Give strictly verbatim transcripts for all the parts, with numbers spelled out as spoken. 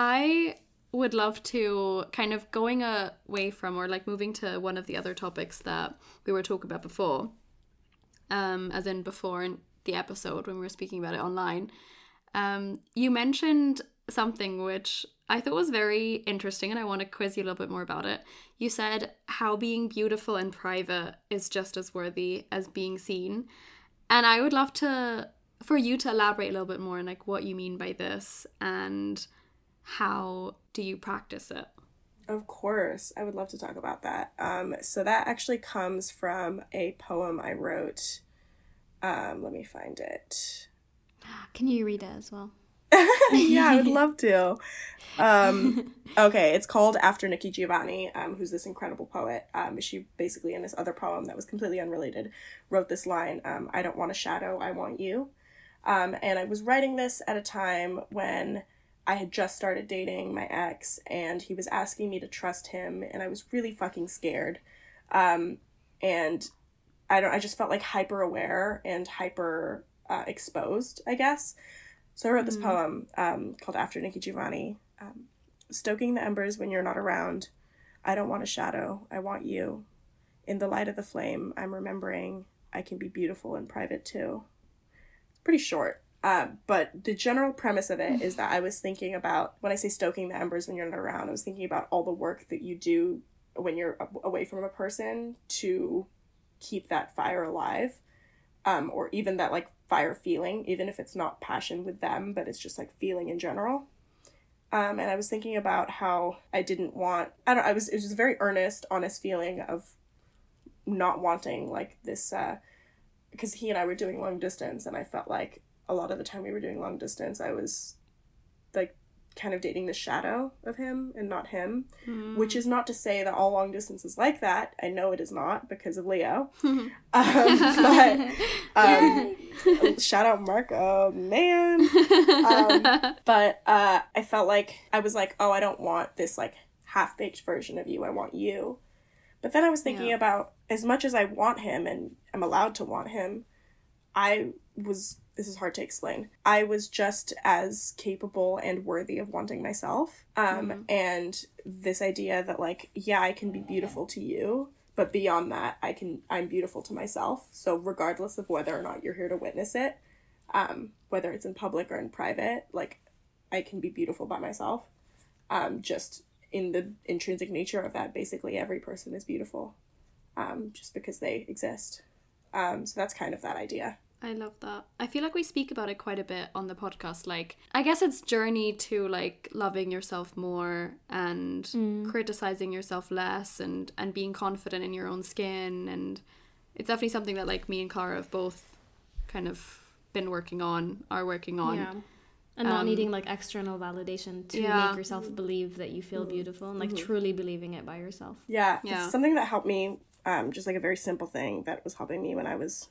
I would love to, kind of going away from, or like moving to one of the other topics that we were talking about before, um, as in before in the episode when we were speaking about it online, um, you mentioned something which I thought was very interesting, and I want to quiz you a little bit more about it. You said how being beautiful and private is just as worthy as being seen. And I would love to, for you to elaborate a little bit more on like what you mean by this and how do you practice it? Of course, I would love to talk about that. Um, so that actually comes from a poem I wrote. Um, let me find it. Can you read it as well? Yeah, I would love to. Um, okay, it's called After Nikki Giovanni, um, who's this incredible poet. Um, she basically, in this other poem that was completely unrelated, wrote this line, um, I don't want a shadow, I want you. Um, and I was writing this at a time when I had just started dating my ex, and he was asking me to trust him, and I was really fucking scared. Um, and I don't, I just felt like hyper aware and hyper uh, exposed, I guess. So I wrote this mm. poem um, called After Nikki Giovanni, um, stoking the embers when you're not around. I don't want a shadow. I want you. In the light of the flame, I'm remembering I can be beautiful and private too. It's pretty short. Uh, but the general premise of it is that I was thinking about, when I say stoking the embers when you're not around, I was thinking about all the work that you do when you're away from a person to keep that fire alive, um, or even that like fire feeling, even if it's not passion with them, but it's just like feeling in general. Um, and I was thinking about how I didn't want, I don't know, I was, it was a very earnest, honest feeling of not wanting like this, uh, because he and I were doing long distance, and I felt like a lot of the time we were doing long distance, I was like kind of dating the shadow of him and not him, mm. which is not to say that all long distance is like that. I know it is not because of Leo. um, but um, shout out Marco, man. Um, but uh, I felt like I was like, oh, I don't want this like half-baked version of you. I want you. But then I was thinking yeah. about, as much as I want him and I'm allowed to want him, I was... This is hard to explain. I was just as capable and worthy of wanting myself. Um, mm-hmm. And this idea that like, yeah, I can be beautiful to you, but beyond that, I can, I'm beautiful to myself. So regardless of whether or not you're here to witness it, um, whether it's in public or in private, like I can be beautiful by myself. Um, just in the intrinsic nature of that, basically every person is beautiful, um, just because they exist. Um, so that's kind of that idea. I love that. I feel like we speak about it quite a bit on the podcast. Like, I guess it's journey to like loving yourself more and mm. criticizing yourself less and, and being confident in your own skin. And it's definitely something that like me and Cara have both kind of been working on, are working on. Yeah. And um, not needing like external validation to yeah. make yourself believe that you feel mm. beautiful and like mm-hmm. truly believing it by yourself. Yeah. yeah. It's something that helped me, um, just like a very simple thing that was helping me when I was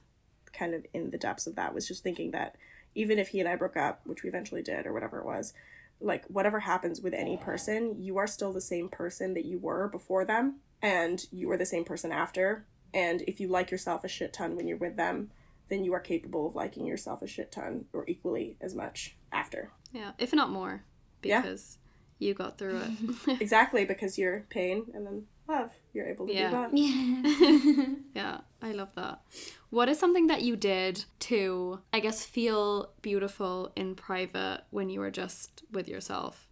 kind of in the depths of that, was just thinking that even if he and I broke up, which we eventually did or whatever it was, like whatever happens with any person, you are still the same person that you were before them, and you are the same person after. And if you like yourself a shit ton when you're with them, then you are capable of liking yourself a shit ton or equally as much after. Yeah, if not more, because yeah. you got through it. Exactly, because you're pain and then love, you're able to yeah. do that. Yeah. Yeah, I love that. What is something that you did to, I guess, feel beautiful in private when you were just with yourself?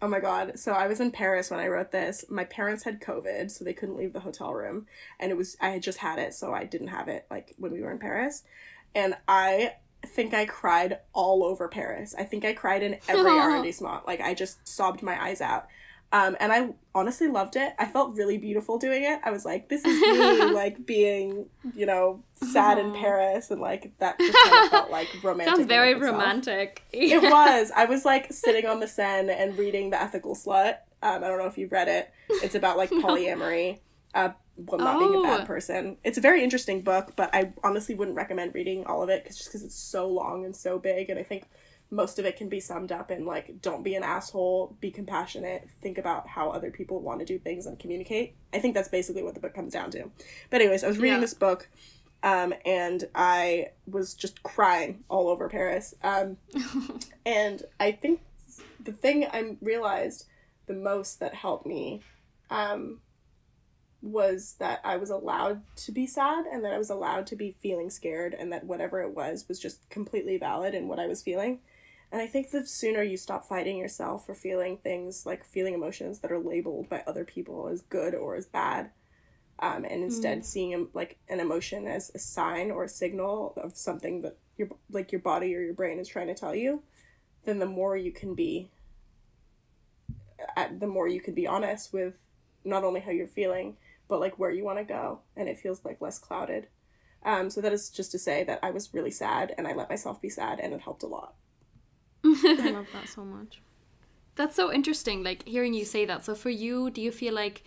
Oh my God. So I was in Paris when I wrote this. My parents had COVID, so they couldn't leave the hotel room. And it was, I had just had it, so I didn't have it, like, when we were in Paris. And I think I cried all over Paris. I think I cried in every arrondissement. Like, I just sobbed my eyes out. Um, and I honestly loved it. I felt really beautiful doing it. I was like, this is me, like, being, you know, sad Aww. in Paris. And, like, that just kind of felt, like, romantic. Sounds very romantic. Yeah. It was. I was, like, sitting on the Seine and reading The Ethical Slut. Um, I don't know if you've read it. It's about, like, polyamory. No. Uh, well, not oh. being a bad person. It's a very interesting book, but I honestly wouldn't recommend reading all of it cause, just because it's so long and so big. And I think most of it can be summed up in, like, don't be an asshole, be compassionate, think about how other people want to do things and communicate. I think that's basically what the book comes down to. But anyways, I was reading yeah. this book, um, and I was just crying all over Paris. Um, and I think the thing I realized the most that helped me um, was that I was allowed to be sad and that I was allowed to be feeling scared and that whatever it was was just completely valid in what I was feeling. And I think the sooner you stop fighting yourself for feeling things, like feeling emotions that are labeled by other people as good or as bad, um, and instead mm. seeing, like, an emotion as a sign or a signal of something that your, like, your body or your brain is trying to tell you, then the more you can be, the more you can be honest with not only how you're feeling, but, like, where you want to go, and it feels, like, less clouded. Um, so that is just to say that I was really sad, and I let myself be sad, and it helped a lot. I love that so much. That's so interesting, like, hearing you say that. So for you, do you feel like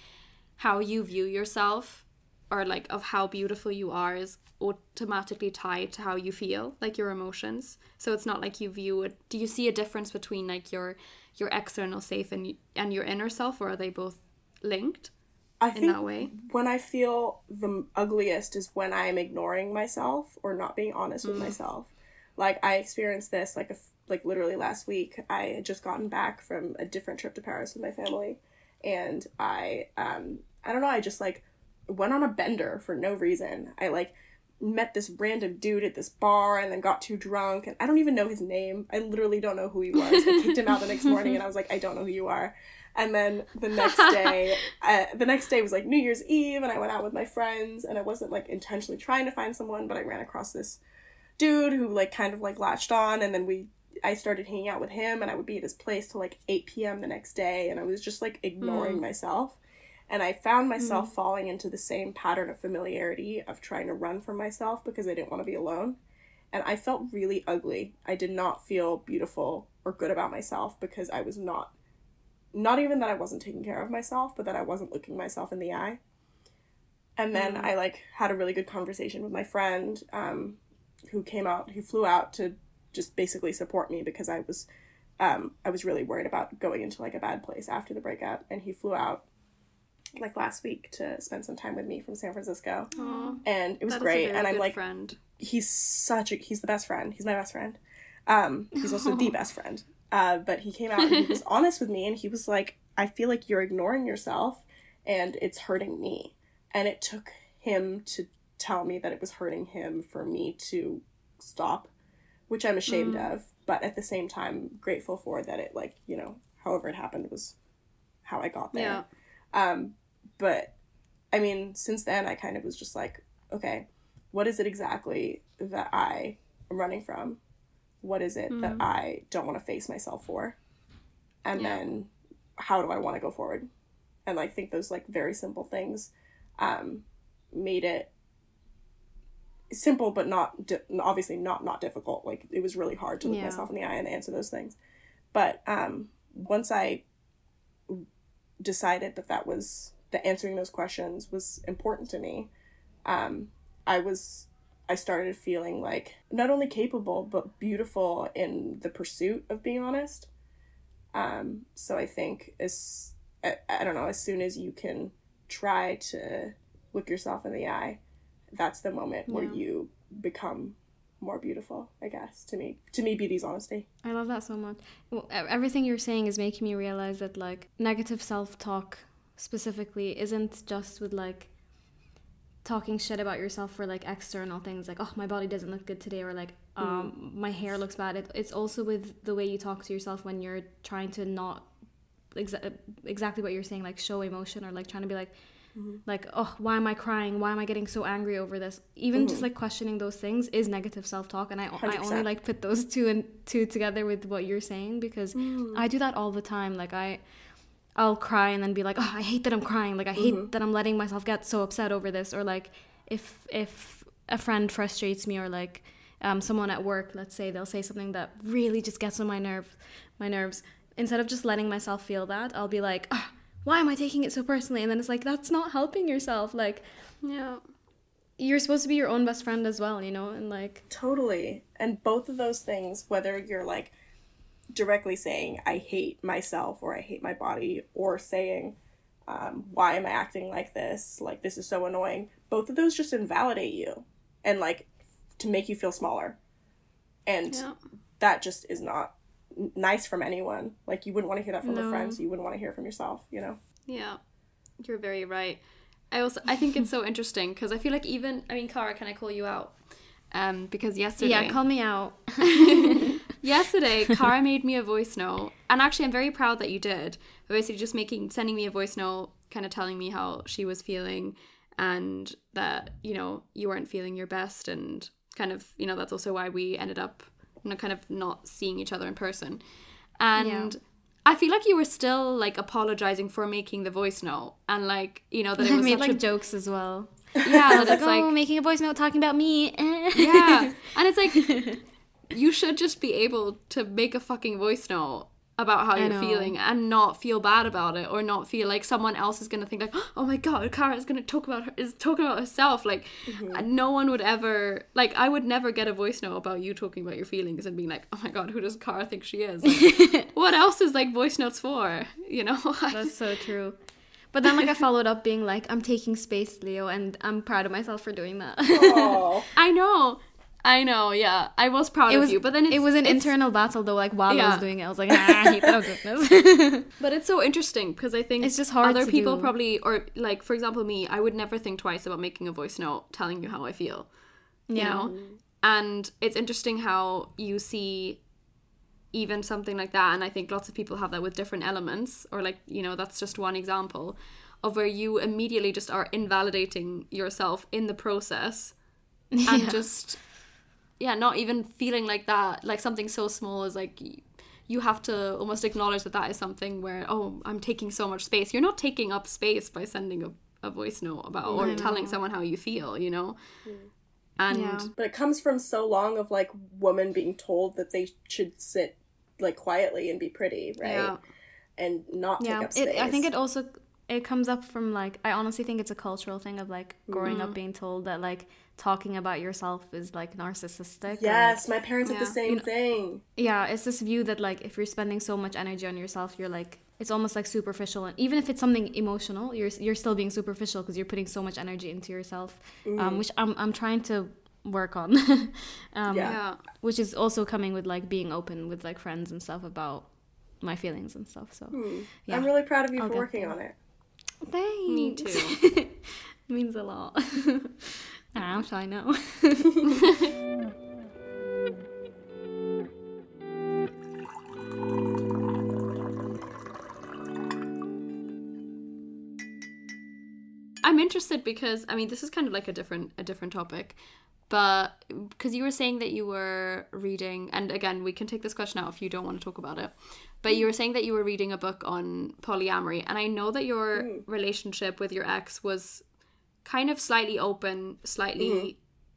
how you view yourself or, like, of how beautiful you are is automatically tied to how you feel, like, your emotions? So it's not like you view it. Do you see a difference between, like, your your external self and and your inner self, or are they both linked I in think that way? When I feel the ugliest is when I'm ignoring myself or not being honest mm. with myself. Like, I experienced this, like, a like literally last week. I had just gotten back from a different trip to Paris with my family, and I um I don't know I just like went on a bender for no reason. I like met this random dude at this bar and then got too drunk, and I don't even know his name. I literally don't know who he was. I kicked him out the next morning, and I was like, I don't know who you are. And then the next day, I, the next day was, like, New Year's Eve, and I went out with my friends, and I wasn't, like, intentionally trying to find someone, but I ran across this dude who, like, kind of, like, latched on, and then we I started hanging out with him, and I would be at his place till, like, eight p.m. the next day, and I was just, like, ignoring mm. myself. And I found myself mm. falling into the same pattern of familiarity of trying to run from myself because I didn't want to be alone. And I felt really ugly. I did not feel beautiful or good about myself because I was not, not even that I wasn't taking care of myself, but that I wasn't looking myself in the eye. And then mm. I, like, had a really good conversation with my friend um, who came out, who flew out to just basically support me because I was, um, I was really worried about going into, like, a bad place after the breakup. And he flew out, like, last week to spend some time with me from San Francisco. Aww. And it was that great. And I'm like, friend. he's such a, he's the best friend. He's my best friend. Um, he's also the best friend. Uh, but he came out and he was honest with me, and he was like, I feel like you're ignoring yourself and it's hurting me. And it took him to tell me that it was hurting him for me to stop, which I'm ashamed mm. of, but at the same time grateful for that it, like, you know, however it happened was how I got there. Yeah. Um, But, I mean, since then, I kind of was just like, okay, what is it exactly that I am running from? What is it mm. that I don't want to face myself for? And yeah. then how do I want to go forward? And I think those, like, very simple things um, made it simple, but not, di- obviously not, not difficult. Like, it was really hard to look yeah. myself in the eye and answer those things. But um, once I decided that that was... that answering those questions was important to me, um, I was, I started feeling, like, not only capable, but beautiful in the pursuit of being honest. Um, so I think, as, I, I don't know, as soon as you can try to look yourself in the eye, that's the moment yeah. where you become more beautiful, I guess. To me, to me, beauty is honesty. I love that so much. Well, everything you're saying is making me realize that, like, negative self-talk specifically isn't just with, like, talking shit about yourself for, like, external things, like, oh, my body doesn't look good today, or, like, um mm. my hair looks bad. It, it's also with the way you talk to yourself when you're trying to not exa- exactly what you're saying, like, show emotion, or, like, trying to be like, Mm-hmm. Like, oh, why am I crying? Why am I getting so angry over this? Even mm-hmm. just like questioning those things is negative self-talk. And I, I only like put those two and two together with what you're saying, because mm-hmm. I do that all the time. Like I, I'll cry and then be like, oh, I hate that I'm crying. Like I hate mm-hmm. that I'm letting myself get so upset over this. Or like if, if a friend frustrates me, or like um, someone at work, let's say, they'll say something that really just gets on my nerve, my nerves. Instead of just letting myself feel that, I'll be like, oh, why am I taking it so personally? And then it's like, that's not helping yourself. Like, yeah, you're supposed to be your own best friend as well, you know? And like, totally. And both of those things, whether you're like directly saying, I hate myself, or I hate my body, or saying, um, why am I acting like this? Like, this is so annoying. Both of those just invalidate you and like to make you feel smaller. And yeah. that just is not nice from anyone. Like, you wouldn't want to hear that from no. a friend, so you wouldn't want to hear it from yourself, you know? Yeah, you're very right. I also I think it's so interesting, because I feel like even, I mean, Cara, can I call you out? Um, because yesterday... Yeah, call me out. Yesterday, Cara made me a voice note, and actually I'm very proud that you did, but basically just making, sending me a voice note, kind of telling me how she was feeling, and that, you know, you weren't feeling your best, and kind of, you know, that's also why we ended up kind of not seeing each other in person. And yeah. I feel like you were still like apologizing for making the voice note, and like, you know, that it was I made such like a... jokes as well. Yeah, that's like, oh, like making a voice note talking about me. Yeah, and it's like, you should just be able to make a fucking voice note about how I you're know. feeling, and not feel bad about it, or not feel like someone else is gonna think like, oh my god, Cara is gonna talk about her is talking about herself. Like, mm-hmm. no one would ever, like, I would never get a voice note about you talking about your feelings and being like, oh my god, who does Cara think she is? Like, what else is like voice notes for, you know? That's so true. But then, like, I followed up being like, I'm taking space, Leo, and I'm proud of myself for doing that. Oh. I know. I know, yeah. I was proud it was, of you, but then it's, it was an internal battle, though. Like, while yeah. I was doing it, I was like, ah, I hate that goodness. But it's so interesting, because I think it's just hard. Other to people do. Probably, or like, for example, me, I would never think twice about making a voice note telling you how I feel. You yeah. know, and it's interesting how you see even something like that, and I think lots of people have that with different elements, or like, you know, that's just one example of where you immediately just are invalidating yourself in the process, yeah. and just. Yeah, not even feeling like that, like something so small is like, you have to almost acknowledge that that is something where, oh, I'm taking so much space. You're not taking up space by sending a, a voice note about or no. telling someone how you feel, you know? Yeah. And yeah. But it comes from so long of like women being told that they should sit like quietly and be pretty, right? Yeah. And not yeah. take up space. It, I think it also, it comes up from like, I honestly think it's a cultural thing of like growing mm-hmm. up being told that like, talking about yourself is like narcissistic. Yes, and my parents yeah. had the same you know, thing. Yeah, it's this view that like if you're spending so much energy on yourself, you're like, it's almost like superficial, and even if it's something emotional, you're you're still being superficial because you're putting so much energy into yourself, mm. um, which I'm I'm trying to work on. um, yeah. Which is also coming with like being open with like friends and stuff about my feelings and stuff. So mm. yeah. I'm really proud of you I'll for working there. on it. Thanks. Me too. Means a lot. I'm shy now. I'm interested because, I mean, this is kind of like a different a different topic, but because you were saying that you were reading, and again, we can take this question out if you don't want to talk about it, but you were saying that you were reading a book on polyamory, and I know that your mm. relationship with your ex was kind of slightly open, slightly mm-hmm.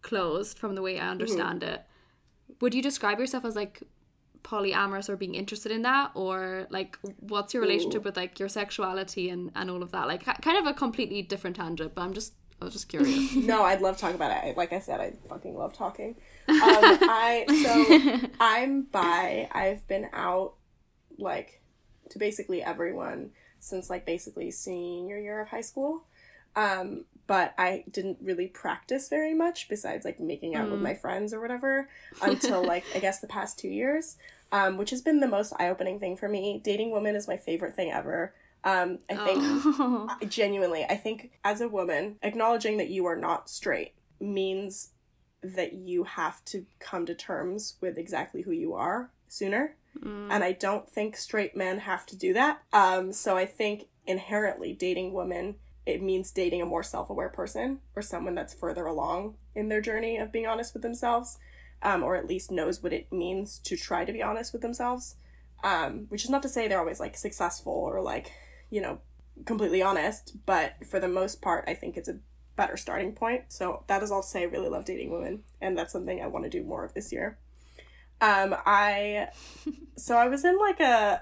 closed from the way I understand mm-hmm. it. Would you describe yourself as like polyamorous or being interested in that? Or like, what's your relationship Ooh. with like your sexuality and, and all of that? Like kind of a completely different tangent, but I'm just, I was just curious. No, I'd love talking about it. Like I said, I fucking love talking. Um, I, so I'm bi. I've been out like to basically everyone since like basically senior year of high school. Um, but I didn't really practice very much besides, like, making out mm. with my friends or whatever until, like, I guess the past two years, um, which has been the most eye-opening thing for me. Dating women is my favorite thing ever. Um, I think, oh. I, genuinely, I think as a woman, acknowledging that you are not straight means that you have to come to terms with exactly who you are sooner. Mm. And I don't think straight men have to do that. Um, so I think inherently dating women it means dating a more self-aware person or someone that's further along in their journey of being honest with themselves, um, or at least knows what it means to try to be honest with themselves, um, which is not to say they're always, like, successful or, like, you know, completely honest, but for the most part, I think it's a better starting point. So that is all to say, I really love dating women, and that's something I want to do more of this year. Um, I, so I was in, like, a,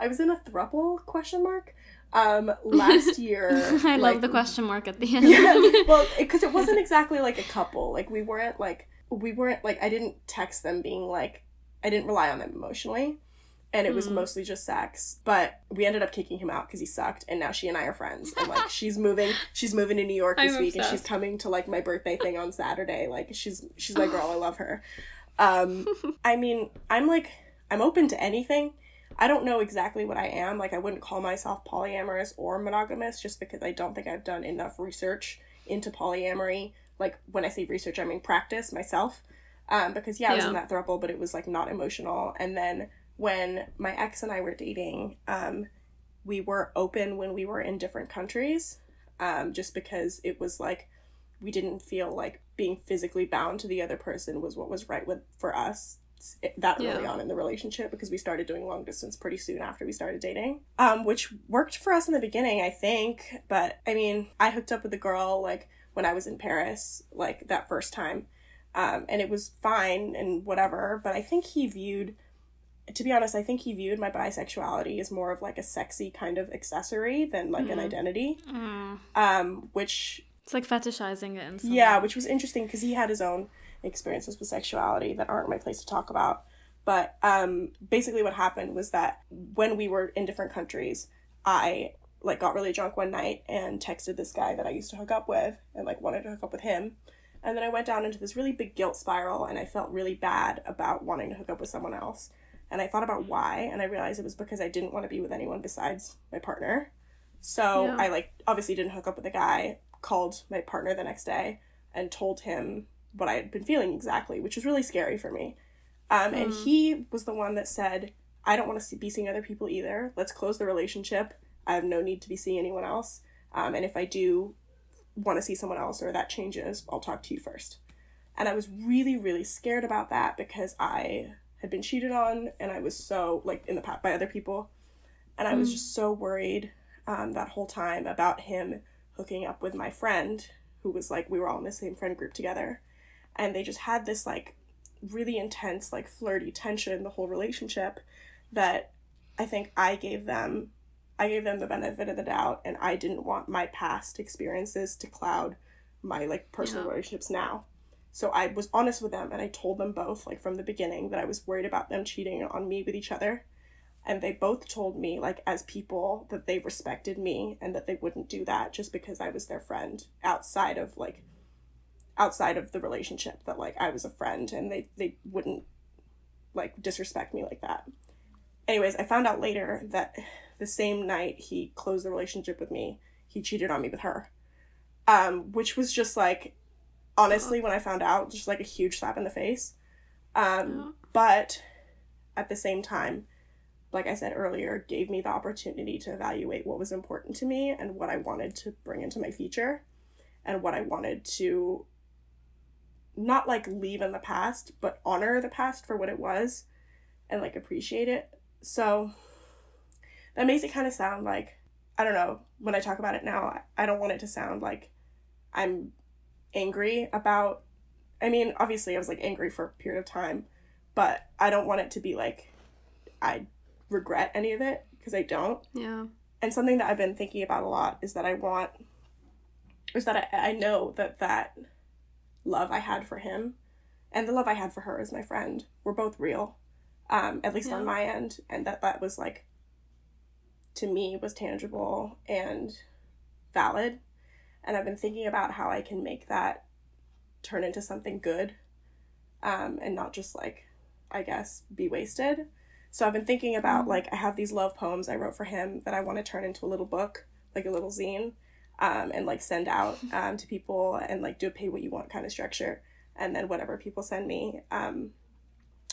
I was in a throuple, question mark, um, last year. I like, love the question mark at the end. Yeah, well, because it, it wasn't exactly, like, a couple. Like, we weren't, like, we weren't, like, I didn't text them being, like, I didn't rely on them emotionally, and it was mm. mostly just sex, but we ended up kicking him out because he sucked, and now she and I are friends, and, like, she's moving, she's moving to New York this I'm week, obsessed. And she's coming to, like, my birthday thing on Saturday. Like, she's, she's my girl, I love her. Um, I mean, I'm, like, I'm open to anything. I don't know exactly what I am. Like, I wouldn't call myself polyamorous or monogamous just because I don't think I've done enough research into polyamory. Like, when I say research, I mean practice myself. Um, because, yeah, I was yeah. in that throuple, but it was, like, not emotional. And then when my ex and I were dating, um, we were open when we were in different countries, um, just because it was, like, we didn't feel like being physically bound to the other person was what was right with for us that early yeah. on in the relationship, because we started doing long distance pretty soon after we started dating, um, which worked for us in the beginning, I think. But, I mean, I hooked up with a girl, like, when I was in Paris, like, that first time, um, and it was fine and whatever, but I think he viewed, to be honest, I think he viewed my bisexuality as more of, like, a sexy kind of accessory than, like, mm. an identity, mm. um, which... It's like fetishizing it and stuff. Yeah, which was interesting because he had his own experiences with sexuality that aren't my place to talk about. But um, basically what happened was that when we were in different countries, I, like, got really drunk one night and texted this guy that I used to hook up with and, like, wanted to hook up with him. And then I went down into this really big guilt spiral, and I felt really bad about wanting to hook up with someone else. And I thought about why, and I realized it was because I didn't want to be with anyone besides my partner. So yeah. I, like, obviously didn't hook up with the guy, called my partner the next day and told him what I had been feeling exactly, which was really scary for me. Um, mm. And he was the one that said, I don't want to be seeing other people either. Let's close the relationship. I have no need to be seeing anyone else. Um, and if I do want to see someone else or that changes, I'll talk to you first. And I was really, really scared about that because I had been cheated on, and I was so, like, in the past by other people. And I mm. was just so worried um, that whole time about him hooking up with my friend, who was, like, we were all in the same friend group together, and they just had this, like, really intense, like, flirty tension the whole relationship, that I think I gave them I gave them the benefit of the doubt, and I didn't want my past experiences to cloud my, like, personal yeah. relationships now. So I was honest with them, and I told them both, like, from the beginning that I was worried about them cheating on me with each other. And they both told me, like, as people, that they respected me and that they wouldn't do that just because I was their friend outside of, like, outside of the relationship, that, like, I was a friend, and they, they wouldn't, like, disrespect me like that. Anyways, I found out later that the same night he closed the relationship with me, he cheated on me with her, um, which was just, like, honestly, when I found out, just, like, a huge slap in the face. Um, but at the same time, like I said earlier, gave me the opportunity to evaluate what was important to me and what I wanted to bring into my future and what I wanted to not, like, leave in the past, but honor the past for what it was and, like, appreciate it. So that makes it kind of sound like, I don't know, when I talk about it now, I don't want it to sound like I'm angry about, I mean, obviously I was, like, angry for a period of time, but I don't want it to be like I regret any of it, because I don't. Yeah. And something that I've been thinking about a lot is that I want, is that I, I know that that love I had for him and the love I had for her as my friend were both real, um, at least yeah. on my end, and that that was, like, to me was tangible and valid. And I've been thinking about how I can make that turn into something good, um, and not just, like, I guess, be wasted. So I've been thinking about, like, I have these love poems I wrote for him that I want to turn into a little book, like a little zine, um, and, like, send out um, to people and, like, do a pay what you want kind of structure. And then whatever people send me, um,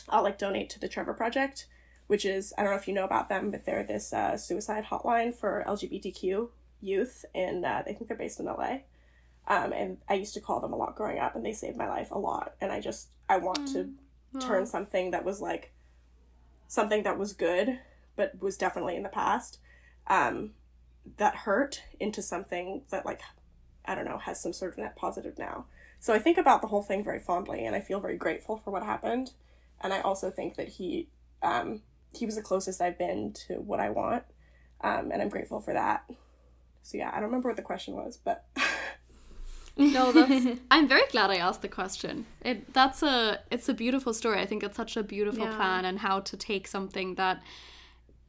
I'll, like, donate to the Trevor Project, which is, I don't know if you know about them, but they're this uh, suicide hotline for L G B T Q youth, and uh, they think they're based in L A. Um, and I used to call them a lot growing up, and they saved my life a lot. And I just, I want mm. to Aww. turn something that was like, something that was good, but was definitely in the past, um, that hurt, into something that, like, I don't know, has some sort of net positive now. So I think about the whole thing very fondly, and I feel very grateful for what happened. And I also think that he, um, he was the closest I've been to what I want. Um, and I'm grateful for that. So yeah, I don't remember what the question was, but... No, that's, I'm very glad I asked the question. It that's a it's a beautiful story. I think it's such a beautiful yeah. plan, and how to take something that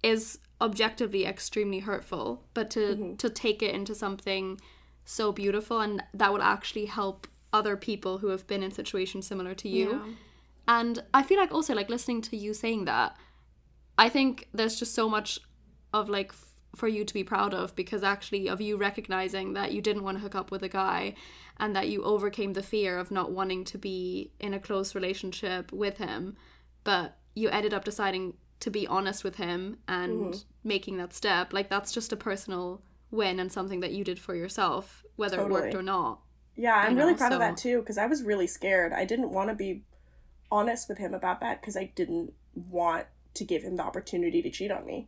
is objectively extremely hurtful, but to mm-hmm. to take it into something so beautiful, and that will actually help other people who have been in situations similar to you. Yeah. And I feel like also, like, listening to you saying that, I think there's just so much of, like, for you to be proud of, because actually of you recognizing that you didn't want to hook up with a guy, and that you overcame the fear of not wanting to be in a close relationship with him, but you ended up deciding to be honest with him and mm-hmm. making that step. Like, that's just a personal win, and something that you did for yourself, whether totally. it worked or not. Yeah, I'm you know, really proud so. of that too, because I was really scared. I didn't want to be honest with him about that, because I didn't want to give him the opportunity to cheat on me.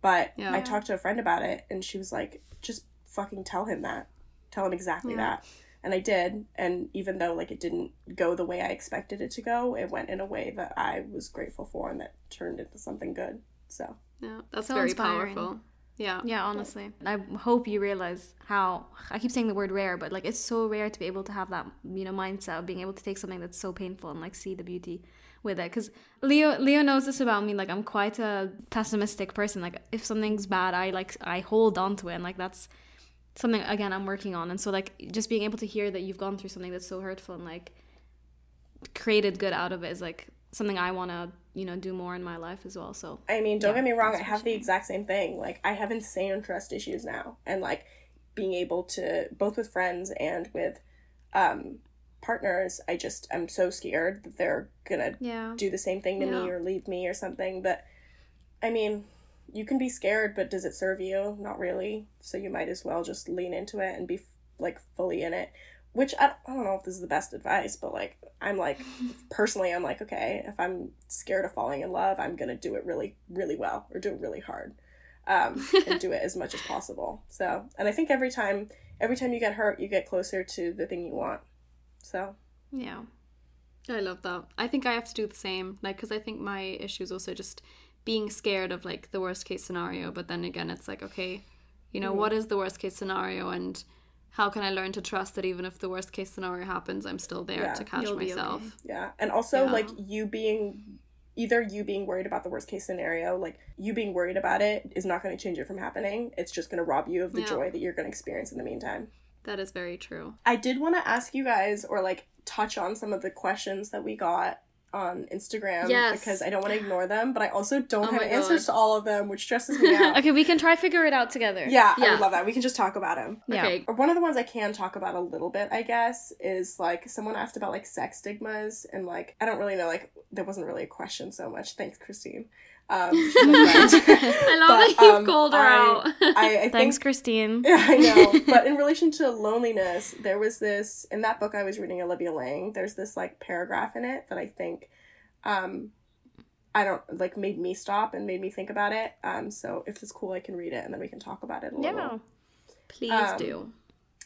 But yeah. I talked to a friend about it, and she was like, just fucking tell him that. Tell him exactly yeah. that. And I did. And even though, like, it didn't go the way I expected it to go, it went in a way that I was grateful for, and that turned into something good. So yeah, that's so very inspiring. Powerful. Yeah. Yeah, honestly. I hope you realize how, I keep saying the word rare, but, like, it's so rare to be able to have that, you know, mindset of being able to take something that's so painful and, like, see the beauty with it. Because Leo Leo knows this about me. Like, I'm quite a pessimistic person. Like, if something's bad, I, like, I hold on to it. And, like, that's something, again, I'm working on. And so, like, just being able to hear that you've gone through something that's so hurtful and, like, created good out of it is, like, something I want to, you know, do more in my life as well. So I mean, don't yeah, get me wrong, I have the exact same thing. Like, I have insane trust issues now, and, like, being able to, both with friends and with um partners, I just I'm so scared that they're gonna yeah. do the same thing to yeah. me, or leave me or something. But I mean, you can be scared, but does it serve you? Not really. So you might as well just lean into it and be like fully in it. Which, I don't know if this is the best advice, but, like, I'm, like, personally, I'm, like, okay, if I'm scared of falling in love, I'm going to do it really, really well, or do it really hard, um, and do it as much as possible. So, and I think every time, every time you get hurt, you get closer to the thing you want. So. Yeah. I love that. I think I have to do the same, like, because I think my issue is also just being scared of, like, the worst case scenario. But then again, it's like, okay, you know, mm. what is the worst case scenario? And how can I learn to trust that even if the worst case scenario happens, I'm still there yeah. to catch You'll myself. Okay. Yeah. And also, yeah. like, you being, either you being worried about the worst case scenario, like, you being worried about it is not going to change it from happening. It's just going to rob you of the yeah. joy that you're going to experience in the meantime. That is very true. I did want to ask you guys, or, like, touch on some of the questions that we got on Instagram, yes. because I don't want to ignore them, but I also don't oh have answers God. to all of them, which stresses me out. Okay, we can try figure it out together. Yeah, yeah, I would love that. We can just talk about them. Yeah. Okay. One of the ones I can talk about a little bit, I guess, is, like, someone asked about, like, sex stigmas, and, like, I don't really know, like, there wasn't really a question so much. Thanks, Christine. Um, I love but, that you've um, called her I, out. I, I think, Thanks, Christine. Yeah, I know. But in relation to loneliness, there was this, in that book I was reading, Olivia Lang, there's this, like, paragraph in it that I think, um, I don't, like, made me stop and made me think about it. Um, so if it's cool, I can read it, and then we can talk about it a little. Yeah, please um, do.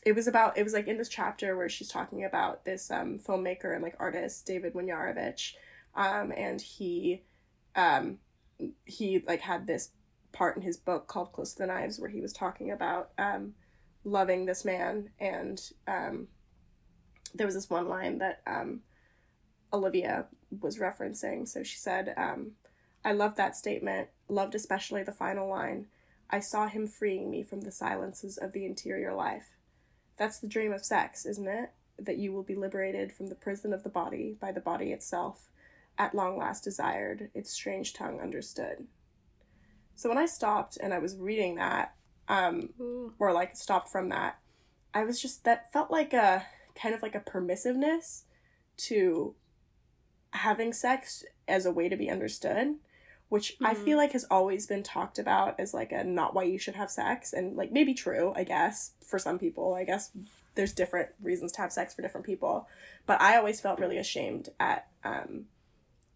It was about, it was, like, in this chapter where she's talking about this um, filmmaker and, like, artist, David Wojnarowicz, um, and he, um, he, like, had this part in his book called Close to the Knives where he was talking about um, loving this man, and um, there was this one line that um, Olivia was referencing. So she said, um, I loved that statement, loved especially the final line, I saw him freeing me from the silences of the interior life. That's the dream of sex, isn't it? That you will be liberated from the prison of the body by the body itself. At long last desired, its strange tongue understood. So when I stopped and I was reading that, um, Ooh. or, like, stopped from that, I was just, that felt like a, kind of like a permissiveness to having sex as a way to be understood, which mm-hmm. I feel like has always been talked about as, like, a not why you should have sex. And, like, maybe true, I guess, for some people. I guess there's different reasons to have sex for different people. But I always felt really ashamed at um,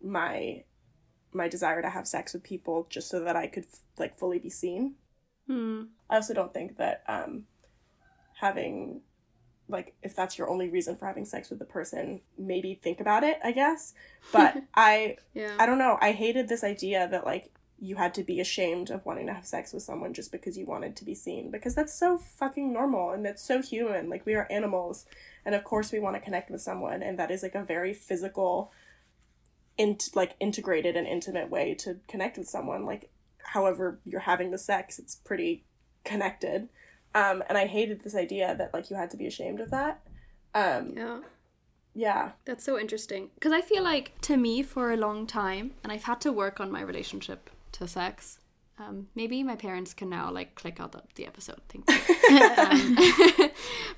my my desire to have sex with people just so that I could, f- like, fully be seen. Mm. I also don't think that um, having... like, if that's your only reason for having sex with the person, maybe think about it, I guess. But I, yeah. I don't know. I hated this idea that, like, you had to be ashamed of wanting to have sex with someone just because you wanted to be seen. Because that's so fucking normal and that's so human. Like, we are animals. And, of course, we want to connect with someone. And that is, like, a very physical, in- like, integrated and intimate way to connect with someone. Like, however you're having the sex, it's pretty connected. Um, and I hated this idea that, like, you had to be ashamed of that. Um, yeah. Yeah. That's so interesting. Because I feel like, to me, for a long time, and I've had to work on my relationship to sex. Um, maybe my parents can now, like, click out the, the episode. Thank you. um,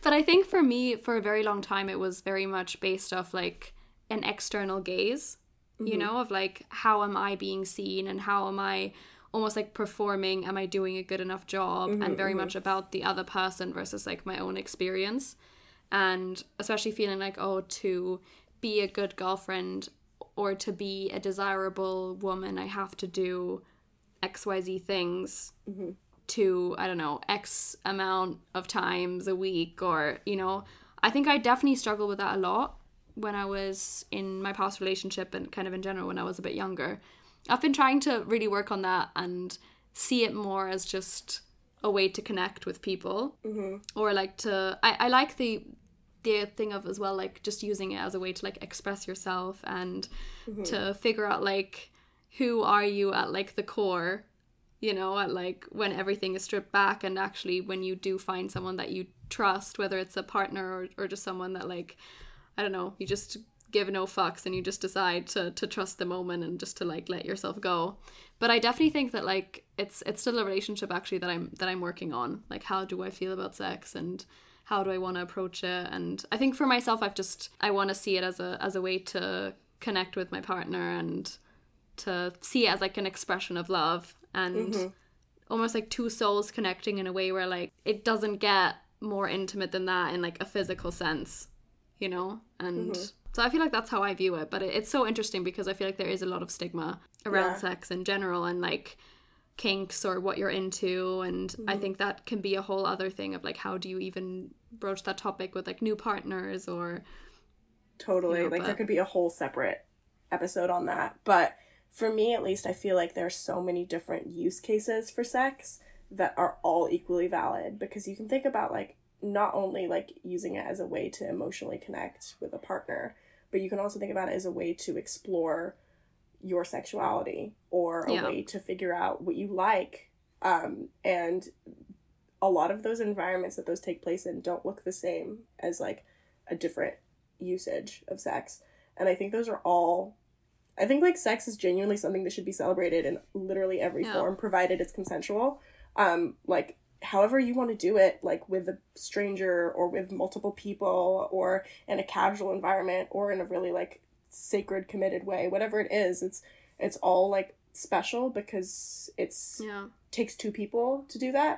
but I think for me, for a very long time, it was very much based off, like, an external gaze, mm-hmm. you know, of, like, how am I being seen and how am I... almost like performing, am I doing a good enough job, mm-hmm, and very mm-hmm. much about the other person versus, like, my own experience. And especially feeling like, oh, to be a good girlfriend or to be a desirable woman, I have to do X Y Z things mm-hmm. to, I don't know, X amount of times a week, or, you know, I think I definitely struggled with that a lot when I was in my past relationship and kind of in general when I was a bit younger. I've been trying to really work on that and see it more as just a way to connect with people. Mm-hmm. Or, like, to... I, I like the the thing of, as well, like, just using it as a way to, like, express yourself and mm-hmm. to figure out, like, who are you at, like, the core, you know, at, like, when everything is stripped back and actually when you do find someone that you trust, whether it's a partner or, or just someone that, like, I don't know, you just... give no fucks and you just decide to to trust the moment and just to, like, let yourself go. But I definitely think that, like, it's it's still a relationship actually that I'm that I'm working on, like, how do I feel about sex and how do I want to approach it. And I think for myself, I've just I want to see it as a as a way to connect with my partner and to see it as, like, an expression of love and mm-hmm. almost like two souls connecting in a way where, like, it doesn't get more intimate than that in, like, a physical sense, you know. And mm-hmm. so I feel like that's how I view it. But it, it's so interesting because I feel like there is a lot of stigma around yeah. sex in general and, like, kinks or what you're into. And mm-hmm. I think that can be a whole other thing of, like, how do you even broach that topic with, like, new partners or... Totally. You know, like, but... there could be a whole separate episode on that. But for me, at least, I feel like there are so many different use cases for sex that are all equally valid. Because you can think about, like, not only, like, using it as a way to emotionally connect with a partner, but you can also think about it as a way to explore your sexuality or a yeah. way to figure out what you like. Um, and a lot of those environments that those take place in don't look the same as, like, a different usage of sex. And I think those are all... I think, like, sex is genuinely something that should be celebrated in literally every yeah. form, provided it's consensual. Um, like... however you want to do it, like, with a stranger or with multiple people or in a casual environment or in a really, like, sacred, committed way, whatever it is, it's it's all, like, special because it's yeah. takes two people to do that.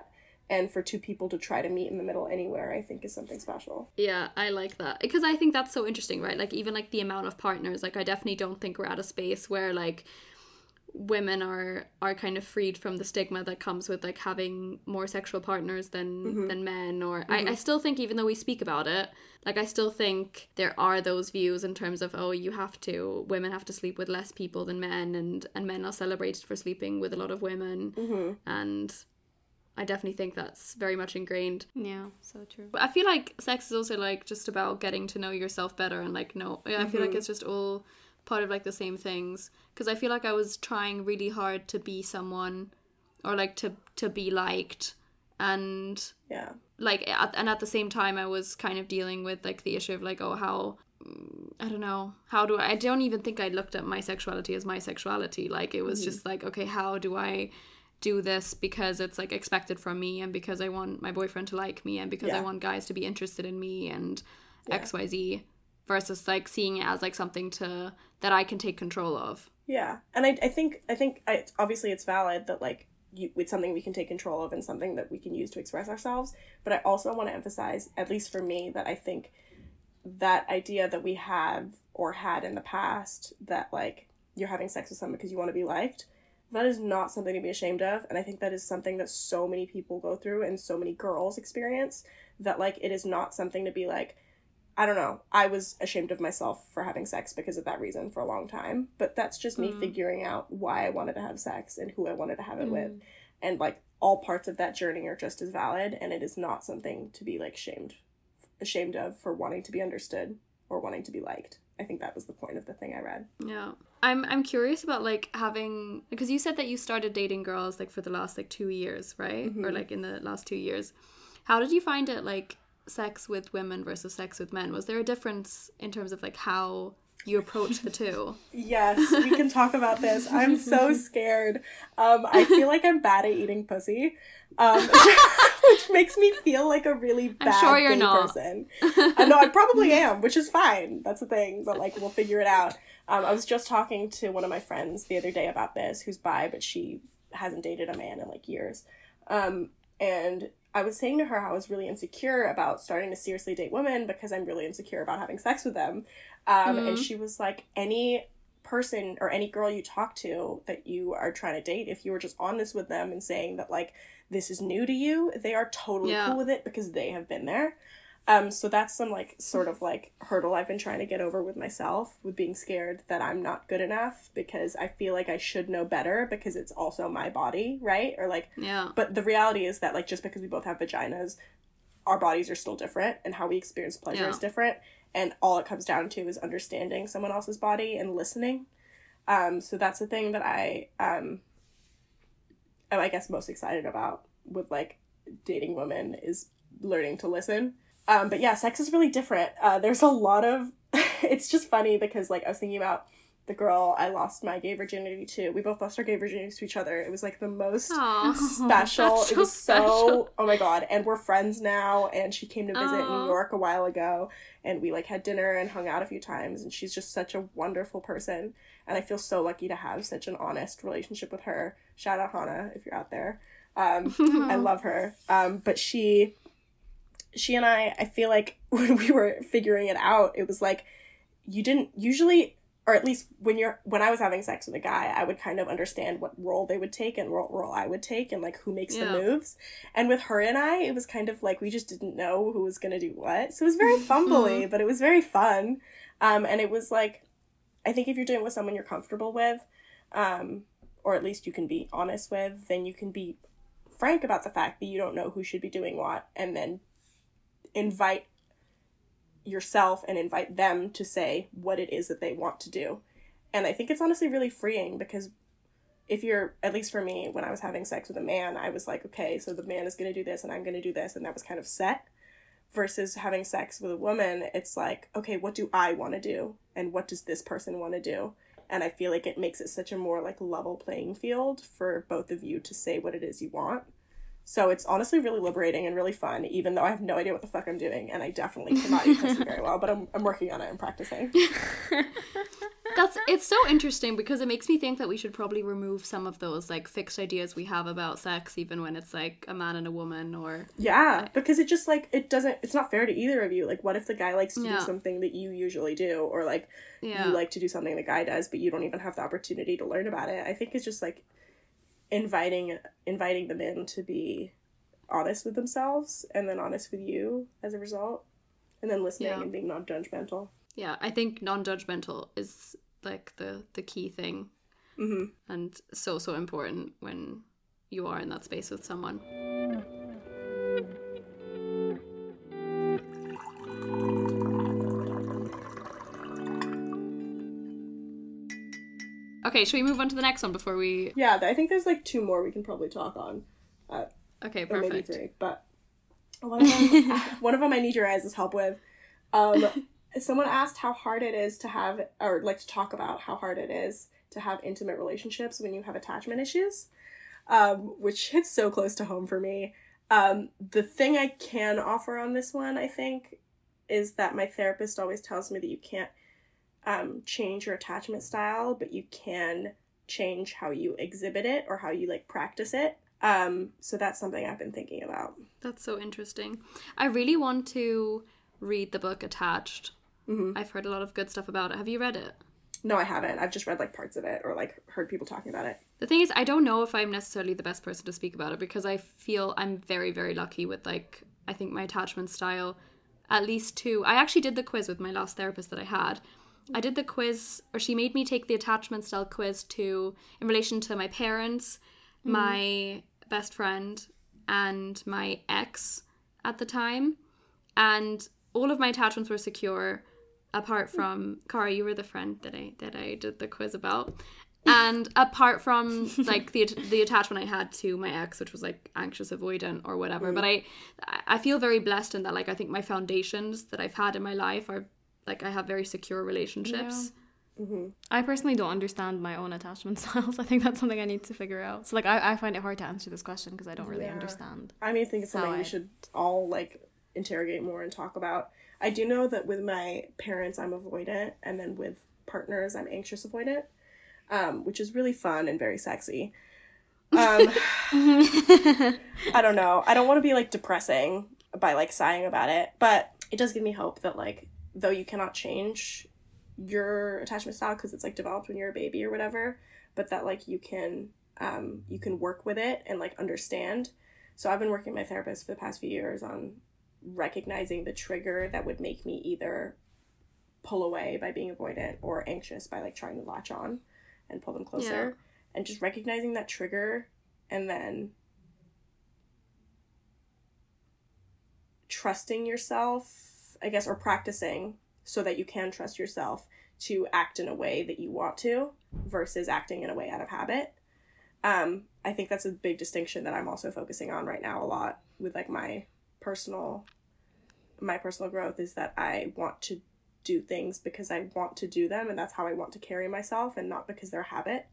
And for two people to try to meet in the middle anywhere, I think, is something special. Yeah, I like that. Because I think that's so interesting, right? Like, even, like, the amount of partners, like, I definitely don't think we're at a space where, like, women are are kind of freed from the stigma that comes with, like, having more sexual partners than mm-hmm. than men or mm-hmm. I, I still think, even though we speak about it, like, I still think there are those views in terms of, oh, you have to women have to sleep with less people than men, and and men are celebrated for sleeping with a lot of women mm-hmm. and I definitely think that's very much ingrained. Yeah, so true. But I feel like sex is also, like, just about getting to know yourself better and, like, no yeah, mm-hmm. I feel like it's just all part of, like, the same things. Because I feel like I was trying really hard to be someone or, like, to to be liked, and yeah like at, and at the same time I was kind of dealing with, like, the issue of, like, oh, how I don't know how do I I don't even think I looked at my sexuality as my sexuality. Like, it was mm-hmm. just like, okay, how do I do this because it's, like, expected from me and because I want my boyfriend to like me and because yeah. I want guys to be interested in me and yeah. X Y Z. Versus, like, seeing it as, like, something to that I can take control of. Yeah. And I, I think, I think I, obviously it's valid that, like, you, it's something we can take control of and something that we can use to express ourselves. But I also want to emphasize, at least for me, that I think that idea that we have or had in the past that, like, you're having sex with someone because you want to be liked, that is not something to be ashamed of. And I think that is something that so many people go through and so many girls experience, that, like, it is not something to be like, I don't know, I was ashamed of myself for having sex because of that reason for a long time. But that's just me mm. figuring out why I wanted to have sex and who I wanted to have it mm. with. And, like, all parts of that journey are just as valid. And it is not something to be, like, shamed, ashamed of for wanting to be understood or wanting to be liked. I think that was the point of the thing I read. Yeah. I'm I'm curious about, like, having... Because you said that you started dating girls, like, for the last, like, two years, right? Mm-hmm. Or, like, in the last two years. How did you find it, like, sex with women versus sex with men? Was there a difference in terms of, like, how you approach the two? Yes, we can talk about this. I'm so scared. Um, I feel like I'm bad at eating pussy, um, which makes me feel like a really bad I'm sure you're not. person. Uh, no, I probably am, which is fine. That's the thing, but, like, we'll figure it out. Um, I was just talking to one of my friends the other day about this, who's bi, but she hasn't dated a man in, like, years. Um, and I was saying to her how I was really insecure about starting to seriously date women because I'm really insecure about having sex with them. Um, mm-hmm. And she was like, any person or any girl you talk to that you are trying to date, if you were just honest with them and saying that, like, this is new to you, they are totally yeah. cool with it because they have been there. Um, so that's some, like, sort of, like, hurdle I've been trying to get over with myself, with being scared that I'm not good enough because I feel like I should know better because it's also my body, right? Or, like, yeah. But the reality is that, like, just because we both have vaginas, our bodies are still different and how we experience pleasure yeah. is different. And all it comes down to is understanding someone else's body and listening. Um, so that's the thing that I um, am, I guess, most excited about with, like, dating women is learning to listen. Um, but yeah, sex is really different. Uh, there's a lot of, it's just funny because, like, I was thinking about the girl I lost my gay virginity to. We both lost our gay virginities to each other. It was, like, the most Aww, special. So it was special. so, oh my God. And we're friends now. And she came to visit Aww. New York a while ago. And we, like, had dinner and hung out a few times. And she's just such a wonderful person. And I feel so lucky to have such an honest relationship with her. Shout out Hannah, if you're out there. Um, I love her. Um, but she... She and I, I feel like when we were figuring it out, it was like, you didn't usually, or at least when you're, when I was having sex with a guy, I would kind of understand what role they would take and what role I would take and, like, who makes yeah. the moves. And with her and I, it was kind of like, we just didn't know who was going to do what. So it was very fumbly, mm-hmm. but it was very fun. Um, and it was like, I think if you're doing it with someone you're comfortable with, um, or at least you can be honest with, then you can be frank about the fact that you don't know who should be doing what, and then invite yourself and invite them to say what it is that they want to do. And I think it's honestly really freeing because if you're, at least for me, when I was having sex with a man, I was like, okay, so the man is going to do this and I'm going to do this. And that was kind of set. Versus having sex with a woman, it's like, okay, what do I want to do? And what does this person want to do? And I feel like it makes it such a more, like, level playing field for both of you to say what it is you want. So it's honestly really liberating and really fun, even though I have no idea what the fuck I'm doing, and I definitely cannot eat pussy very well, but I'm I'm working on it and practicing. That's it's so interesting because it makes me think that we should probably remove some of those, like, fixed ideas we have about sex, even when it's, like, a man and a woman or... Yeah, because it just, like, it doesn't... It's not fair to either of you. Like, what if the guy likes to yeah. do something that you usually do, or, like, yeah. you like to do something the guy does, but you don't even have the opportunity to learn about it? I think it's just, like... inviting inviting them in to be honest with themselves and then honest with you as a result, and then listening yeah. and being non-judgmental. Yeah, I think non-judgmental is, like, the the key thing mm-hmm. and so so important when you are in that space with someone. Okay, should we move on to the next one before we... Yeah, I think there's, like, two more we can probably talk on. Uh, okay, perfect. Maybe three, but one of them, one of them I need your guys' help with. Um, someone asked how hard it is to have, or, like, to talk about how hard it is to have intimate relationships when you have attachment issues, um, which hits so close to home for me. Um, the thing I can offer on this one, I think, is that my therapist always tells me that you can't um, change your attachment style, but you can change how you exhibit it or how you, like, practice it. Um, so that's something I've been thinking about. That's so interesting. I really want to read the book Attached. Mm-hmm. I've heard a lot of good stuff about it. Have you read it? No, I haven't. I've just read, like, parts of it or, like, heard people talking about it. The thing is, I don't know if I'm necessarily the best person to speak about it because I feel I'm very, very lucky with, like, I think my attachment style, at least two. I actually did the quiz with my last therapist that I had. I did the quiz, or she made me take the attachment style quiz to, in relation to my parents, mm. my best friend, and my ex at the time. And all of my attachments were secure, apart from, Cara, you were the friend that I that I did the quiz about. And apart from, like, the the attachment I had to my ex, which was, like, anxious avoidant or whatever. Mm. But I I feel very blessed in that, like, I think my foundations that I've had in my life are, like, I have very secure relationships. Yeah. Mm-hmm. I personally don't understand my own attachment styles. I think that's something I need to figure out. So, like, I, I find it hard to answer this question because I don't really yeah. understand. I mean, I think it's something we I... should all, like, interrogate more and talk about. I do know that with my parents, I'm avoidant, and then with partners, I'm anxious avoidant. Um, which is really fun and very sexy. Um, I don't know. I don't want to be, like, depressing by, like, sighing about it. But it does give me hope that, like, though you cannot change your attachment style because it's, like, developed when you're a baby or whatever, but that, like, you can um, you can work with it and, like, understand. So I've been working with my therapist for the past few years on recognizing the trigger that would make me either pull away by being avoidant or anxious by, like, trying to latch on and pull them closer, yeah. and just recognizing that trigger and then trusting yourself, I guess, or practicing so that you can trust yourself to act in a way that you want to versus acting in a way out of habit. Um, I think that's a big distinction that I'm also focusing on right now a lot with, like, my personal, my personal growth is that I want to do things because I want to do them, and that's how I want to carry myself, and not because they're a habit.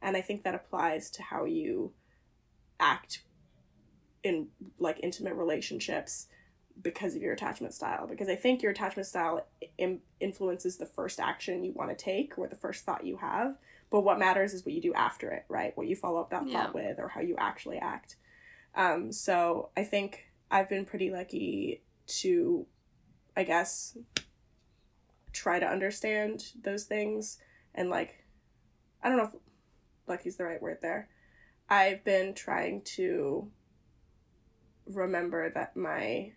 And I think that applies to how you act in, like, intimate relationships because of your attachment style, because I think your attachment style im- influences the first action you want to take or the first thought you have, but what matters is what you do after it, right? What you follow up that yeah. thought with, or how you actually act. Um, so I think I've been pretty lucky to, I guess, try to understand those things, and, like, I don't know if lucky's the right word there. I've been trying to remember that my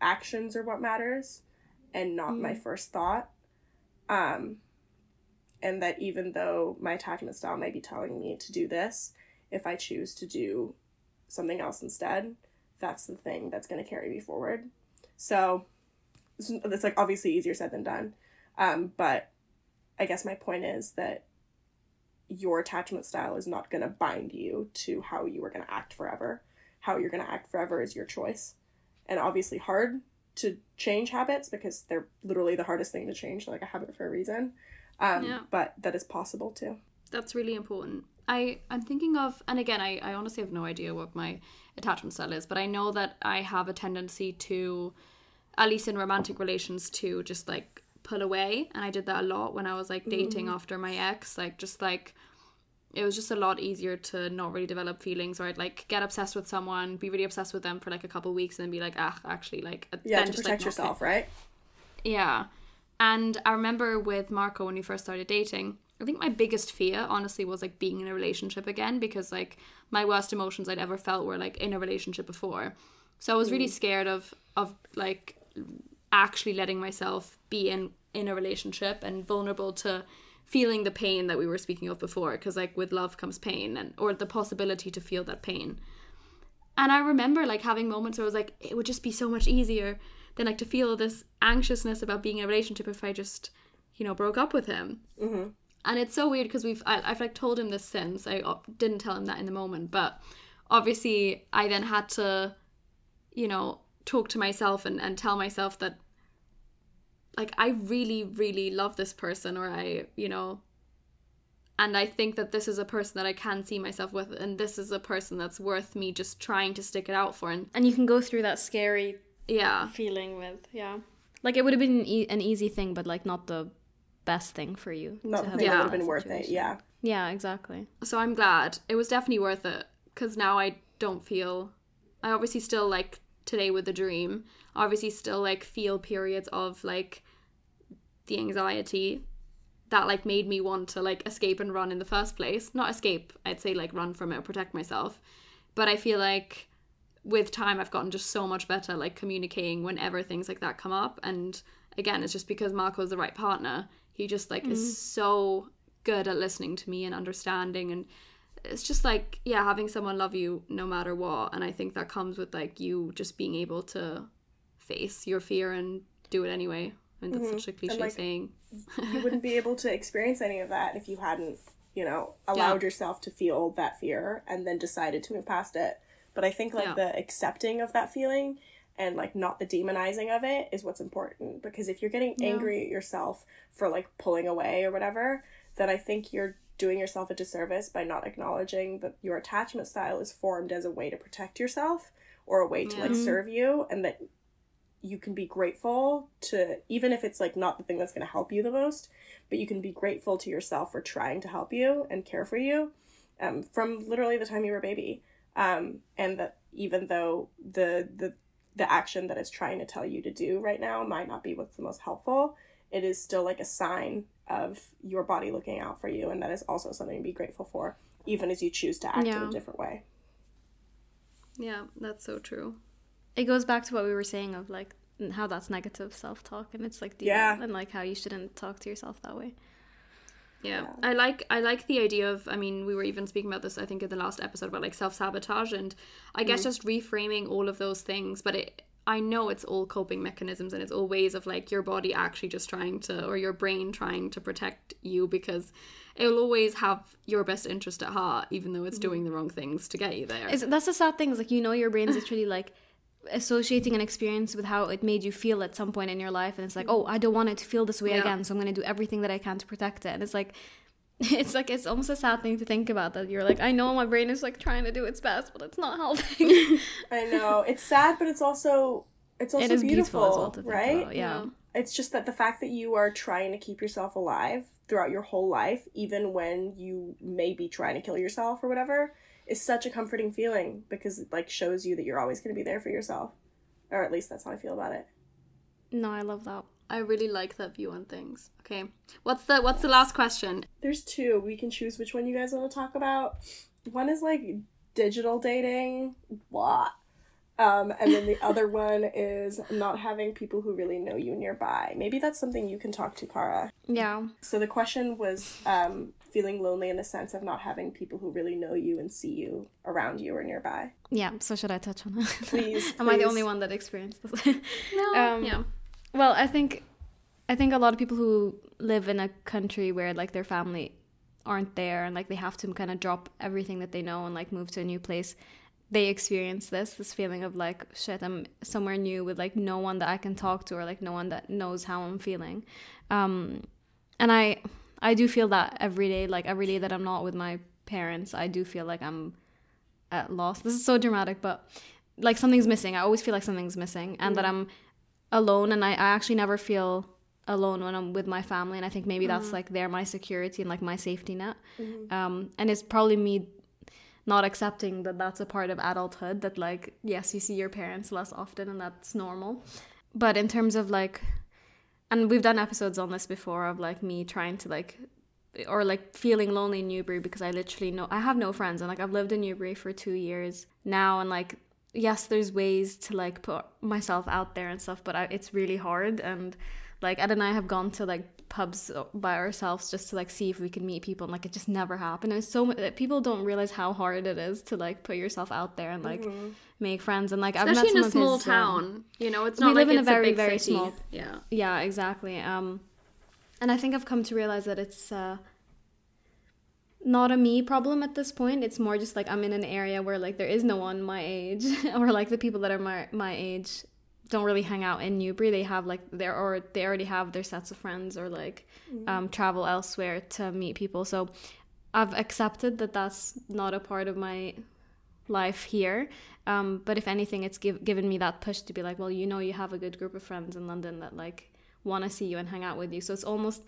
actions are what matters and not mm. my first thought, um and that even though my attachment style might be telling me to do this, if I choose to do something else instead, that's the thing that's going to carry me forward. So it's, like, obviously easier said than done, um, but I guess my point is that your attachment style is not going to bind you to how you are going to act forever. How you're going to act forever is your choice, and obviously hard to change habits because they're literally the hardest thing to change, like a habit for a reason, um, yeah. but that is possible too. That's really important. I, I'm thinking of, and again, I, I honestly have no idea what my attachment style is, but I know that I have a tendency to, at least in romantic relations, to just, like, pull away. And I did that a lot when I was, like, dating mm-hmm. after my ex. Like, just, like, it was just a lot easier to not really develop feelings, or I'd, like, get obsessed with someone, be really obsessed with them for, like, a couple weeks, and then be like, ah, actually, like... Yeah, then to just, protect, like, yourself, okay. right? Yeah. And I remember with Marco, when we first started dating, I think my biggest fear, honestly, was, like, being in a relationship again, because, like, my worst emotions I'd ever felt were, like, in a relationship before. So I was really mm. scared of, of, like... actually letting myself be in in a relationship and vulnerable to feeling the pain that we were speaking of before, because, like, with love comes pain, and or the possibility to feel that pain. And I remember, like, having moments where I was like, it would just be so much easier than, like, to feel this anxiousness about being in a relationship if I just, you know, broke up with him. Mm-hmm. And it's so weird because we've I, I've like told him this since. I didn't tell him that in the moment, but obviously I then had to, you know, talk to myself and, and tell myself that, like, I really, really love this person, or I, you know, and I think that this is a person that I can see myself with, and this is a person that's worth me just trying to stick it out for. And, and you can go through that scary yeah. feeling with, yeah. Like, it would have been an, e- an easy thing, but, like, not the best thing for you. Nothing would have been worth it. Yeah. Yeah, exactly. So I'm glad. It was definitely worth it, because now I don't feel... I obviously still, like, today with the dream, obviously still, like, feel periods of, like, the anxiety that, like, made me want to, like, escape and run in the first place. Not escape, I'd say, like, run from it or protect myself. But I feel like with time I've gotten just so much better, like, communicating whenever things like that come up. And, again, it's just because Marco's the right partner. He just, like, mm-hmm. is so... good at listening to me and understanding, and it's just like, yeah, having someone love you no matter what. And I think that comes with, like, you just being able to face your fear and do it anyway. I mean, that's mm-hmm. such a cliche and, like, saying. You wouldn't be able to experience any of that if you hadn't, you know, allowed yeah. yourself to feel that fear and then decided to move past it. But I think, like, yeah. the accepting of that feeling and, like, not the demonizing of it is what's important, because if you're getting yeah. angry at yourself for, like, pulling away or whatever, then I think you're doing yourself a disservice by not acknowledging that your attachment style is formed as a way to protect yourself or a way to, yeah. like, serve you, and that you can be grateful to, even if it's, like, not the thing that's going to help you the most, but you can be grateful to yourself for trying to help you and care for you um, from literally the time you were a baby. Um, and that even though the, the, the action that it's trying to tell you to do right now might not be what's the most helpful, it is still, like, a sign of your body looking out for you, and that is also something to be grateful for, even as you choose to act yeah. in a different way. Yeah, that's so true. It goes back to what we were saying of, like, how that's negative self-talk, and it's, like, yeah. and, like, how you shouldn't talk to yourself that way. Yeah. yeah. I like I like the idea of, I mean, we were even speaking about this, I think, in the last episode about, like, self-sabotage, and I guess mm. just reframing all of those things, but it I know it's all coping mechanisms, and it's all ways of, like, your body actually just trying to, or your brain trying to protect you, because it will always have your best interest at heart, even though it's doing the wrong things to get you there. It's, that's the sad thing is, like, you know, your brain's literally, like, associating an experience with how it made you feel at some point in your life, and it's like, oh, I don't want it to feel this way yeah. again, so I'm going to do everything that I can to protect it. And it's like, it's like, it's almost a sad thing to think about, that you're like, I know my brain is, like, trying to do its best, but it's not helping. I know. It's sad, but it's also, it's also it is beautiful, beautiful as well to think right? about, yeah. yeah. It's just that the fact that you are trying to keep yourself alive throughout your whole life, even when you may be trying to kill yourself or whatever, is such a comforting feeling, because it, like, shows you that you're always going to be there for yourself. Or at least that's how I feel about it. No, I love that. I really like that view on things. Okay. What's the what's the last question? There's two. We can choose which one you guys want to talk about. One is, like, digital dating. Blah. Um, and then the other one is not having people who really know you nearby. Maybe that's something you can talk to, Cara. Yeah. So the question was um, feeling lonely in the sense of not having people who really know you and see you around you or nearby. Yeah. So should I touch on that? Please. Am please. I the only one that experienced this? No. Um, yeah. Well, I think I think a lot of people who live in a country where, like, their family aren't there, and, like, they have to kind of drop everything that they know and, like, move to a new place, they experience this, this feeling of, like, shit, I'm somewhere new with, like, no one that I can talk to, or, like, no one that knows how I'm feeling. Um, and I I do feel that every day, like, every day that I'm not with my parents, I do feel like I'm at loss. This is so dramatic, but, like, something's missing. I always feel like something's missing, and mm. that I'm alone, and I, I actually never feel alone when I'm with my family, and I think maybe mm-hmm. that's, like, they're my security and, like, my safety net. Mm-hmm. Um, and it's probably me not accepting that that's a part of adulthood, that, like, yes, you see your parents less often, and that's normal. But in terms of, like, and we've done episodes on this before of, like, me trying to, like, or, like, feeling lonely in Newbury, because I literally know I have no friends, and, like, I've lived in Newbury for two years now, and, like, yes, there's ways to, like, put myself out there and stuff, but I, it's really hard. And, like, Ed and I have gone to, like, pubs by ourselves just to, like, see if we can meet people, and, like, it just never happened. And it's so much, people don't realize how hard it is to, like, put yourself out there and, like, mm-hmm. make friends. And, like, especially I've met in a small town, um, you know, it's not like it's a very, very small. Yeah, yeah, exactly. Um, and I think I've come to realize that it's uh. not a me problem at this point. It's more just, like, I'm in an area where, like, there is no one my age or, like, the people that are my my age don't really hang out in Newbury. They have, like, their, or they already have their sets of friends, or, like, mm-hmm. um, travel elsewhere to meet people. So I've accepted that that's not a part of my life here. Um, but if anything, it's give, given me that push to be like, well, you know, you have a good group of friends in London that, like, want to see you and hang out with you. So it's almost...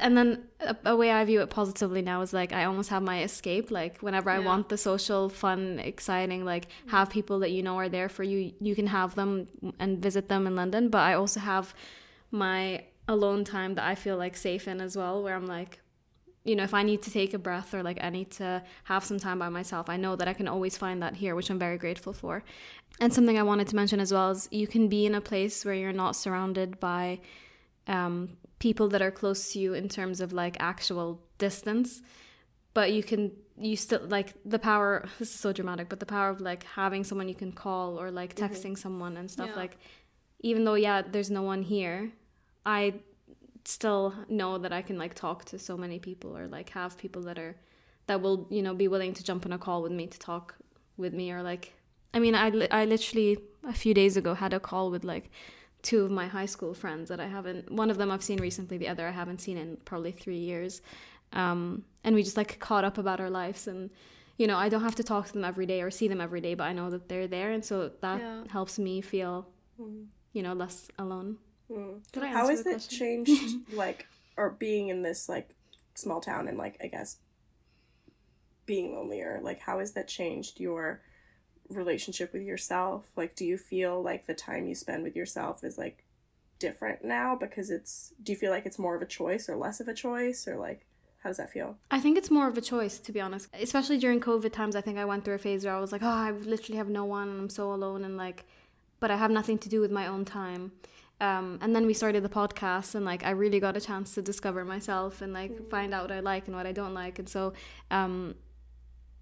And then a, a way I view it positively now is like I almost have my escape. Like whenever yeah. I want the social, fun, exciting, like have people that you know are there for you. You can have them and visit them in London. But I also have my alone time that I feel like safe in as well, where I'm like, you know, if I need to take a breath or like I need to have some time by myself, I know that I can always find that here, which I'm very grateful for. And something I wanted to mention as well is you can be in a place where you're not surrounded by um, people that are close to you in terms of like actual distance, but you can, you still like the power, this is so dramatic, but the power of like having someone you can call or like texting mm-hmm. someone and stuff yeah. like, even though, yeah, there's no one here, I still know that I can like talk to so many people or like have people that are that will, you know, be willing to jump on a call with me to talk with me or like, I mean, I, I literally a few days ago had a call with like two of my high school friends that I haven't, one of them I've seen recently, the other I haven't seen in probably three years, um and we just like caught up about our lives. And you know, I don't have to talk to them every day or see them every day, but I know that they're there, and so that yeah. helps me feel mm-hmm. you know, less alone. Mm. How has it changed, like, or being in this, like, small town and, like, I guess being lonelier, like, how has that changed your relationship with yourself? Like, do you feel like the time you spend with yourself is, like, different now because it's, do you feel like it's more of a choice or less of a choice, or, like, how does that feel? I think it's more of a choice, to be honest. Especially during COVID times, I think I went through a phase where I was like, oh, I literally have no one, I'm so alone, and, like, but I have nothing to do with my own time. Um, and then we started the podcast, and like I really got a chance to discover myself and like mm. find out what I like and what I don't like. And so um,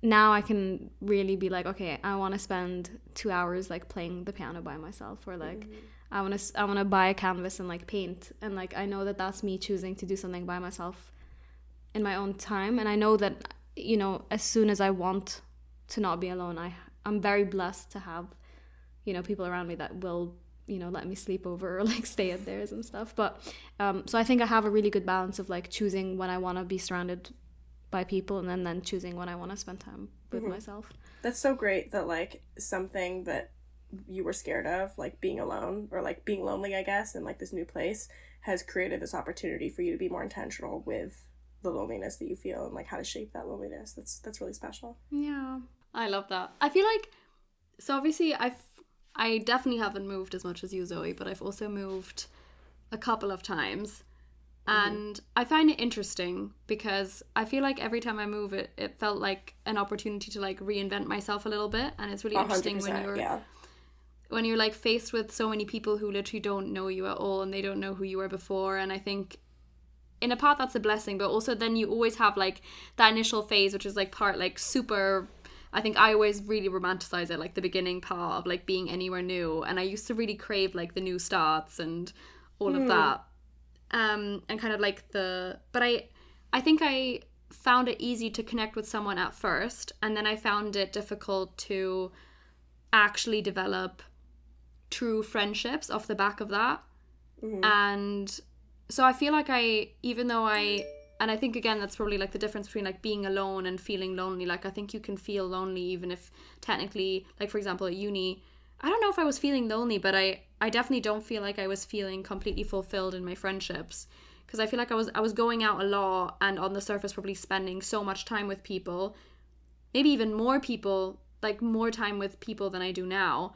now I can really be like, okay, I want to spend two hours like playing the piano by myself, or like mm. I want to I want to buy a canvas and like paint, and like I know that that's me choosing to do something by myself in my own time. And I know that, you know, as soon as I want to not be alone, I I'm very blessed to have, you know, people around me that will, you know, let me sleep over or like stay at theirs and stuff. But um so I think I have a really good balance of like choosing when I want to be surrounded by people, and then then choosing when I want to spend time with mm-hmm. myself. That's so great that like something that you were scared of, like being alone or like being lonely, I guess, in like this new place, has created this opportunity for you to be more intentional with the loneliness that you feel and like how to shape that loneliness. That's that's really special. Yeah, I love that. I feel like, so obviously I've I definitely haven't moved as much as you, Zoe, but I've also moved a couple of times. And mm-hmm. I find it interesting because I feel like every time I move, it, it felt like an opportunity to like reinvent myself a little bit. And it's really interesting when you're yeah. when you're like faced with so many people who literally don't know you at all, and they don't know who you were before. And I think in a part that's a blessing, but also then you always have like that initial phase, which is like part like super, I think I always really romanticize it, like the beginning part of like being anywhere new. And I used to really crave like the new starts and all mm. of that. Um, and kind of like the, but I, I think I found it easy to connect with someone at first. And then I found it difficult to actually develop true friendships off the back of that. Mm-hmm. And so I feel like I, even though I, and I think, again, that's probably, like, the difference between, like, being alone and feeling lonely. Like, I think you can feel lonely even if technically, like, for example, at uni, I don't know if I was feeling lonely, but I, I definitely don't feel like I was feeling completely fulfilled in my friendships. Because I feel like I was I was going out a lot, and on the surface probably spending so much time with people, maybe even more people, like, more time with people than I do now.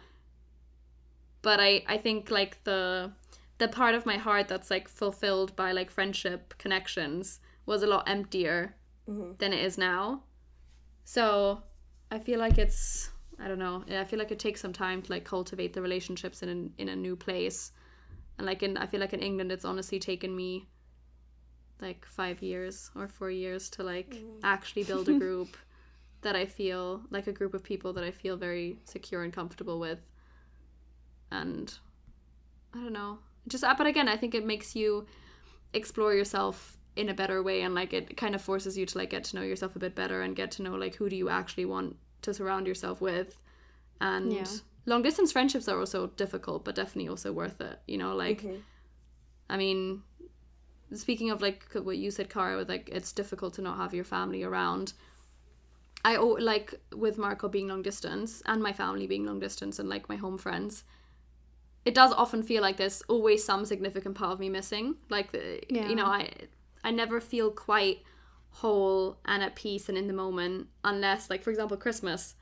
But I, I think, like, the the part of my heart that's, like, fulfilled by, like, friendship connections was a lot emptier mm-hmm. than it is now. So I feel like it's, I don't know, I feel like it takes some time to like cultivate the relationships in a, in a new place. And like in, I feel like in England, it's honestly taken me like five years or four years to like mm. actually build a group that I feel, like a group of people that I feel very secure and comfortable with. And I don't know, just, but again, I think it makes you explore yourself in a better way, and like it kind of forces you to like get to know yourself a bit better and get to know like who do you actually want to surround yourself with. And yeah. long distance friendships are also difficult, but definitely also worth it, you know, like mm-hmm. I mean, speaking of like what you said, Cara, with like it's difficult to not have your family around, I like with Marco being long distance and my family being long distance and like my home friends, it does often feel like there's always some significant part of me missing, like yeah. you know, I I never feel quite whole and at peace and in the moment unless, like, for example, Christmas,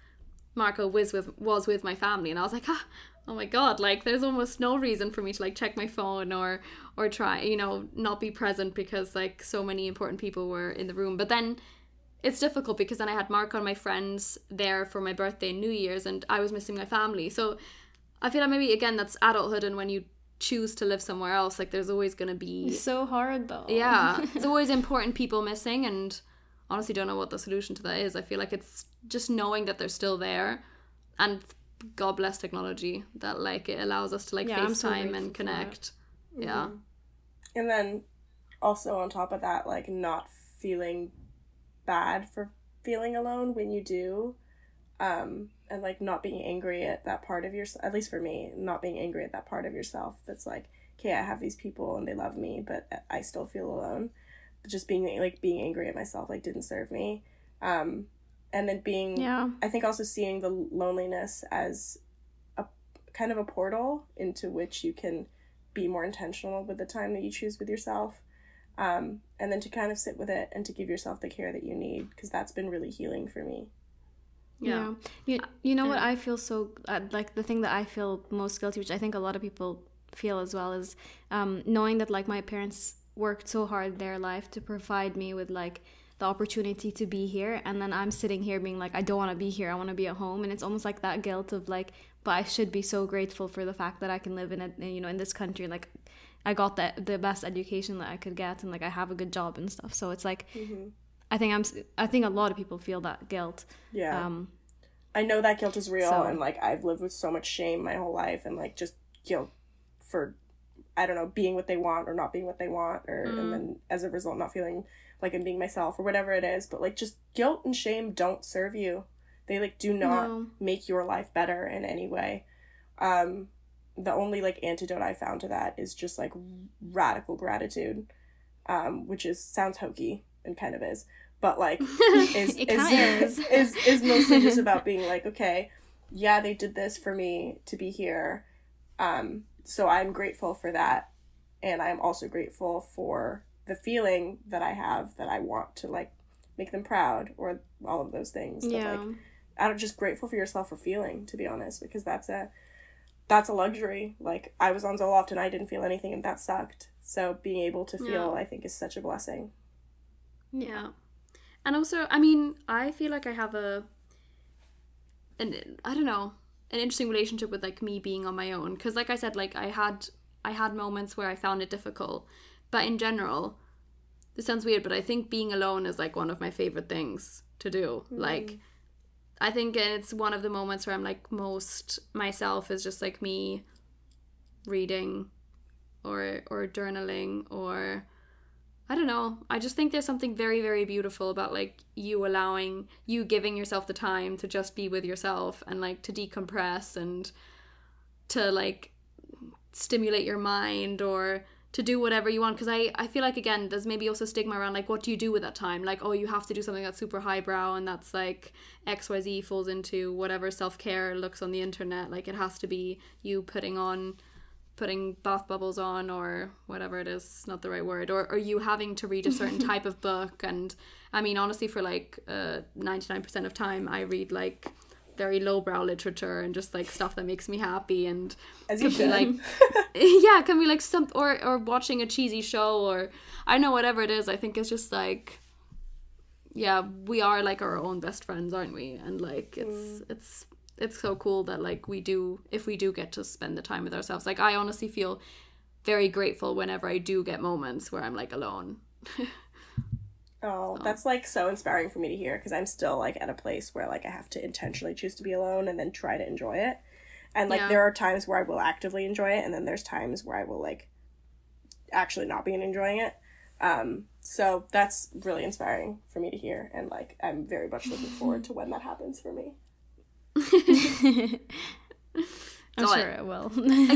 Marco was with was with my family, and I was like, ah, oh my god, like, there's almost no reason for me to, like, check my phone or or try, you know, not be present, because, like, so many important people were in the room. But then it's difficult because then I had Marco and my friends there for my birthday and New Year's, and I was missing my family. So I feel like maybe, again, that's adulthood, and when you choose to live somewhere else, like, there's always going to be... It's so hard, though. Yeah. It's always important people missing, and honestly don't know what the solution to that is. I feel like it's just knowing that they're still there, and God bless technology that, like, it allows us to, like, yeah, FaceTime so and connect. Mm-hmm. Yeah. And then also on top of that, like, not feeling bad for feeling alone when you do, um and, like, not being angry at that part of yourself, at least for me, not being angry at that part of yourself that's like, okay, I have these people and they love me, but I still feel alone. But just being, like, being angry at myself, like, didn't serve me. Um, and then being, yeah. I think also seeing the loneliness as a kind of a portal into which you can be more intentional with the time that you choose with yourself. Um, and then to kind of sit with it and to give yourself the care that you need, because that's been really healing for me. Yeah. yeah you you know yeah. What I feel so uh, like the thing that I feel most guilty, which I think a lot of people feel as well, is um knowing that, like, my parents worked so hard their life to provide me with, like, the opportunity to be here, and then I'm sitting here being like, I don't want to be here, I want to be at home. And it's almost like that guilt of, like, but I should be so grateful for the fact that I can live in a, you know, in this country, like, I got the the best education that I could get, and, like, I have a good job and stuff. So it's like, mm-hmm. I think I'm. I think a lot of people feel that guilt. Yeah, um, I know that guilt is real, so. And, like, I've lived with so much shame my whole life, and, like, just guilt for, I don't know, being what they want or not being what they want, or mm. and then as a result not feeling like I'm being myself or whatever it is. But, like, just guilt and shame don't serve you. They, like, do not no. make your life better in any way. Um, the only, like, antidote I found to that is just, like, radical gratitude, um, which is sounds hokey. And kind of is, but, like, is is, is is is mostly just about being like, okay, yeah, they did this for me to be here, um so I'm grateful for that, and I'm also grateful for the feeling that I have, that I want to, like, make them proud, or all of those things. Yeah. But, like, I'm just grateful for yourself for feeling, to be honest, because that's a that's a luxury. Like, I was on Zoloft and I didn't feel anything, and that sucked. So being able to feel, yeah. I think, is such a blessing. Yeah. And also, I mean, I feel like I have a, an, I don't know, an interesting relationship with, like, me being on my own. Because, like I said, like, I had, I had moments where I found it difficult. But in general, this sounds weird, but I think being alone is, like, one of my favorite things to do. Mm. Like, I think, and it's one of the moments where I'm, like, most myself, is just, like, me reading or or journaling or... I don't know. I just think there's something very, very beautiful about, like, you allowing, you giving yourself the time to just be with yourself and, like, to decompress and to, like, stimulate your mind or to do whatever you want. Because I, I feel like, again, there's maybe also stigma around, like, what do you do with that time? Like, oh, you have to do something that's super highbrow and that's, like, X Y Z falls into whatever self-care looks on the internet. Like, it has to be you putting on... putting bath bubbles on or whatever it is, not the right word, or, or you having to read a certain type of book. And I mean, honestly, for like uh, ninety-nine percent of time, I read like very lowbrow literature and just like stuff that makes me happy. And as you should. Like, yeah, can be like some, or, or watching a cheesy show or I know whatever it is. I think it's just like, yeah, we are like our own best friends, aren't we? And like, it's, mm. it's, it's so cool that, like, we do, if we do get to spend the time with ourselves. Like, I honestly feel very grateful whenever I do get moments where I'm, like, alone. Oh, so. That's, like, so inspiring for me to hear, because I'm still, like, at a place where, like, I have to intentionally choose to be alone and then try to enjoy it. And, like, yeah. There are times where I will actively enjoy it, and then there's times where I will, like, actually not be enjoying it. Um, so that's really inspiring for me to hear, and, like, I'm very much looking forward to when that happens for me. I'm sure it will.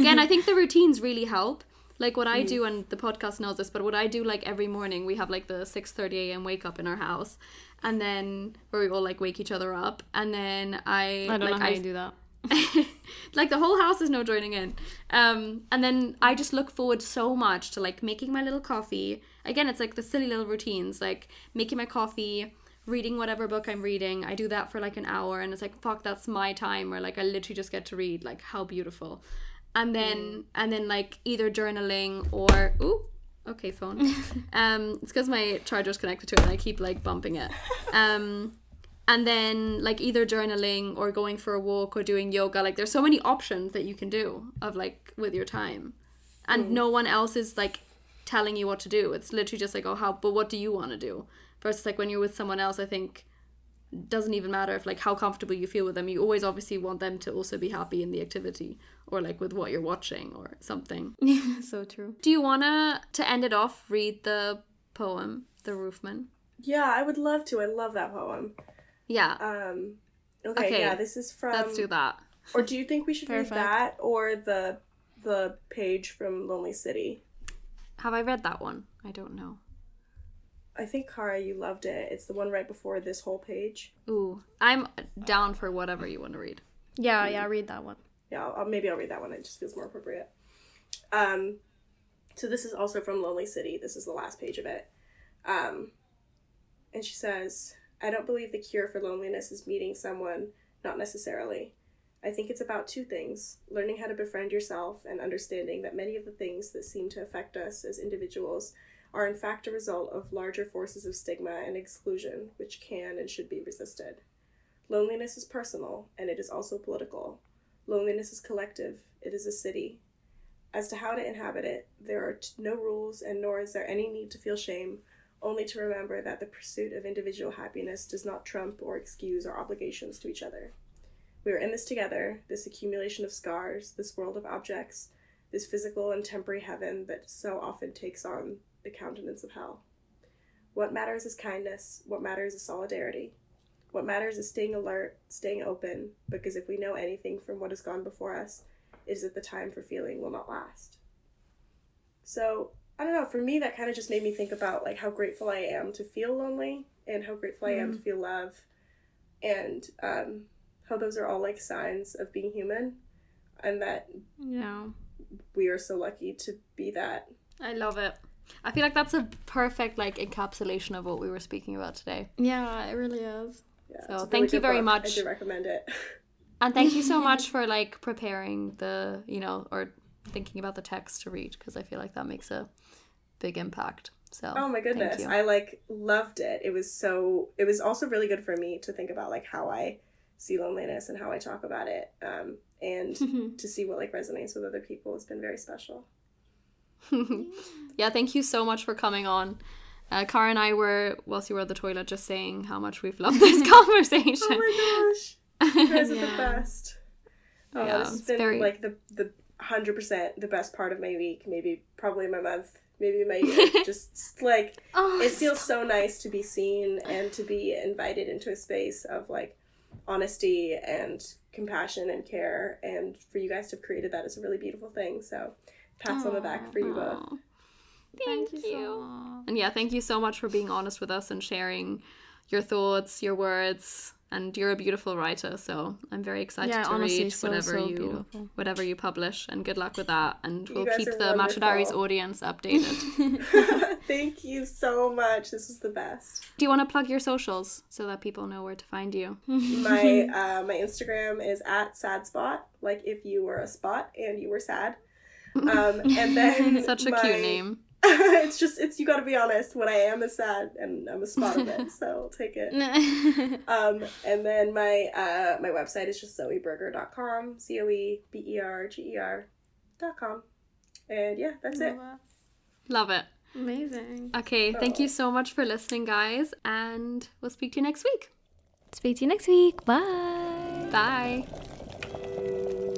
Again, I think the routines really help. Like what I do, and the podcast knows this, but what I do, like every morning we have like the six thirty a.m. wake up in our house, and then where we all like wake each other up, and then I I don't like, know how I, you do that. Like the whole house is now joining in. Um, and then I just look forward so much to like making my little coffee. Again, it's like the silly little routines, like making my coffee, reading whatever book I'm reading. I do that for like an hour and it's like, fuck, that's my time, where like I literally just get to read. Like, how beautiful. And then, and then like either journaling or, ooh, okay, phone. Um, it's because my charger's connected to it and I keep like bumping it. Um, and then like either journaling or going for a walk or doing yoga. Like there's so many options that you can do of like with your time. And mm. no one else is like telling you what to do. It's literally just like, oh, how, but what do you want to do? Versus like when you're with someone else, I think doesn't even matter if like how comfortable you feel with them. You always obviously want them to also be happy in the activity or like with what you're watching or something. So true. Do you want to to end it off, read the poem, The Roofman? Yeah, I would love to. I love that poem. Yeah. Um. Okay, okay. Yeah, this is from... Let's do that. Or do you think we should Perfect. Read that or the the page from Lonely City? Have I read that one? I don't know. I think, Cara, you loved it. It's the one right before this whole page. Ooh, I'm down for whatever you want to read. Yeah, mm. yeah, read that one. Yeah, I'll, maybe I'll read that one. It just feels more appropriate. Um, so this is also from Lonely City. This is the last page of it. Um, and she says, I don't believe the cure for loneliness is meeting someone, not necessarily. I think it's about two things, learning how to befriend yourself and understanding that many of the things that seem to affect us as individuals are in fact a result of larger forces of stigma and exclusion, which can and should be resisted. Loneliness is personal, and it is also political. Loneliness is collective. It is a city. As to how to inhabit it, there are t- no rules, and nor is there any need to feel shame, only to remember that the pursuit of individual happiness does not trump or excuse our obligations to each other. We are in this together, this accumulation of scars, this world of objects, this physical and temporary heaven that so often takes on the countenance of hell. What matters is kindness. What matters is solidarity. What matters is staying alert, staying open, because if we know anything from what has gone before us, it is that the time for feeling will not last. So, I don't know, for me that kind of just made me think about like how grateful I am to feel lonely and how grateful mm. I am to feel love and um, how those are all like signs of being human and that yeah. we are so lucky to be that. I love it. I feel like that's a perfect like encapsulation of what we were speaking about today. Yeah, it really is. Yeah, so thank really you very book. much. I do recommend it. And thank you so much for like preparing the, you know, or thinking about the text to read, because I feel like that makes a big impact. So oh my goodness, I like loved it. It was so. It was also really good for me to think about like how I see loneliness and how I talk about it, um, and to see what like resonates with other people has been very special. Yeah, thank you so much for coming on. Uh, Cara and I were, whilst you were at the toilet, just saying how much we've loved this conversation. Oh my gosh, you guys are yeah. the best. Oh, yeah, this has been very... like the the one hundred percent the best part of my week, maybe probably my month, maybe my year. Just like oh, it feels so nice to be seen and to be invited into a space of like honesty and compassion and care, and for you guys to have created that is a really beautiful thing. So pats on the back for you both. Thank, thank you. you. And yeah, thank you so much for being honest with us and sharing your thoughts, your words, and you're a beautiful writer, so I'm very excited yeah, to honestly, read so, whatever so you beautiful. whatever you publish, and good luck with that, and you we'll keep the Matcha Diaries audience updated. Thank you so much. This was the best. Do you want to plug your socials so that people know where to find you? My uh, my Instagram is at sadspot, like if you were a spot and you were sad. Um, and then such a my... cute name. It's just, it's, you gotta be honest, what I am is sad and I'm a spot of it, so I'll take it. Um, and then my, uh, my website is just zoe berger dot com, C O E B E R G E R dot com. And yeah, that's it. Love it. Amazing. Okay, oh. Thank you so much for listening, guys, and we'll speak to you next week. Speak to you next week. Bye. Bye.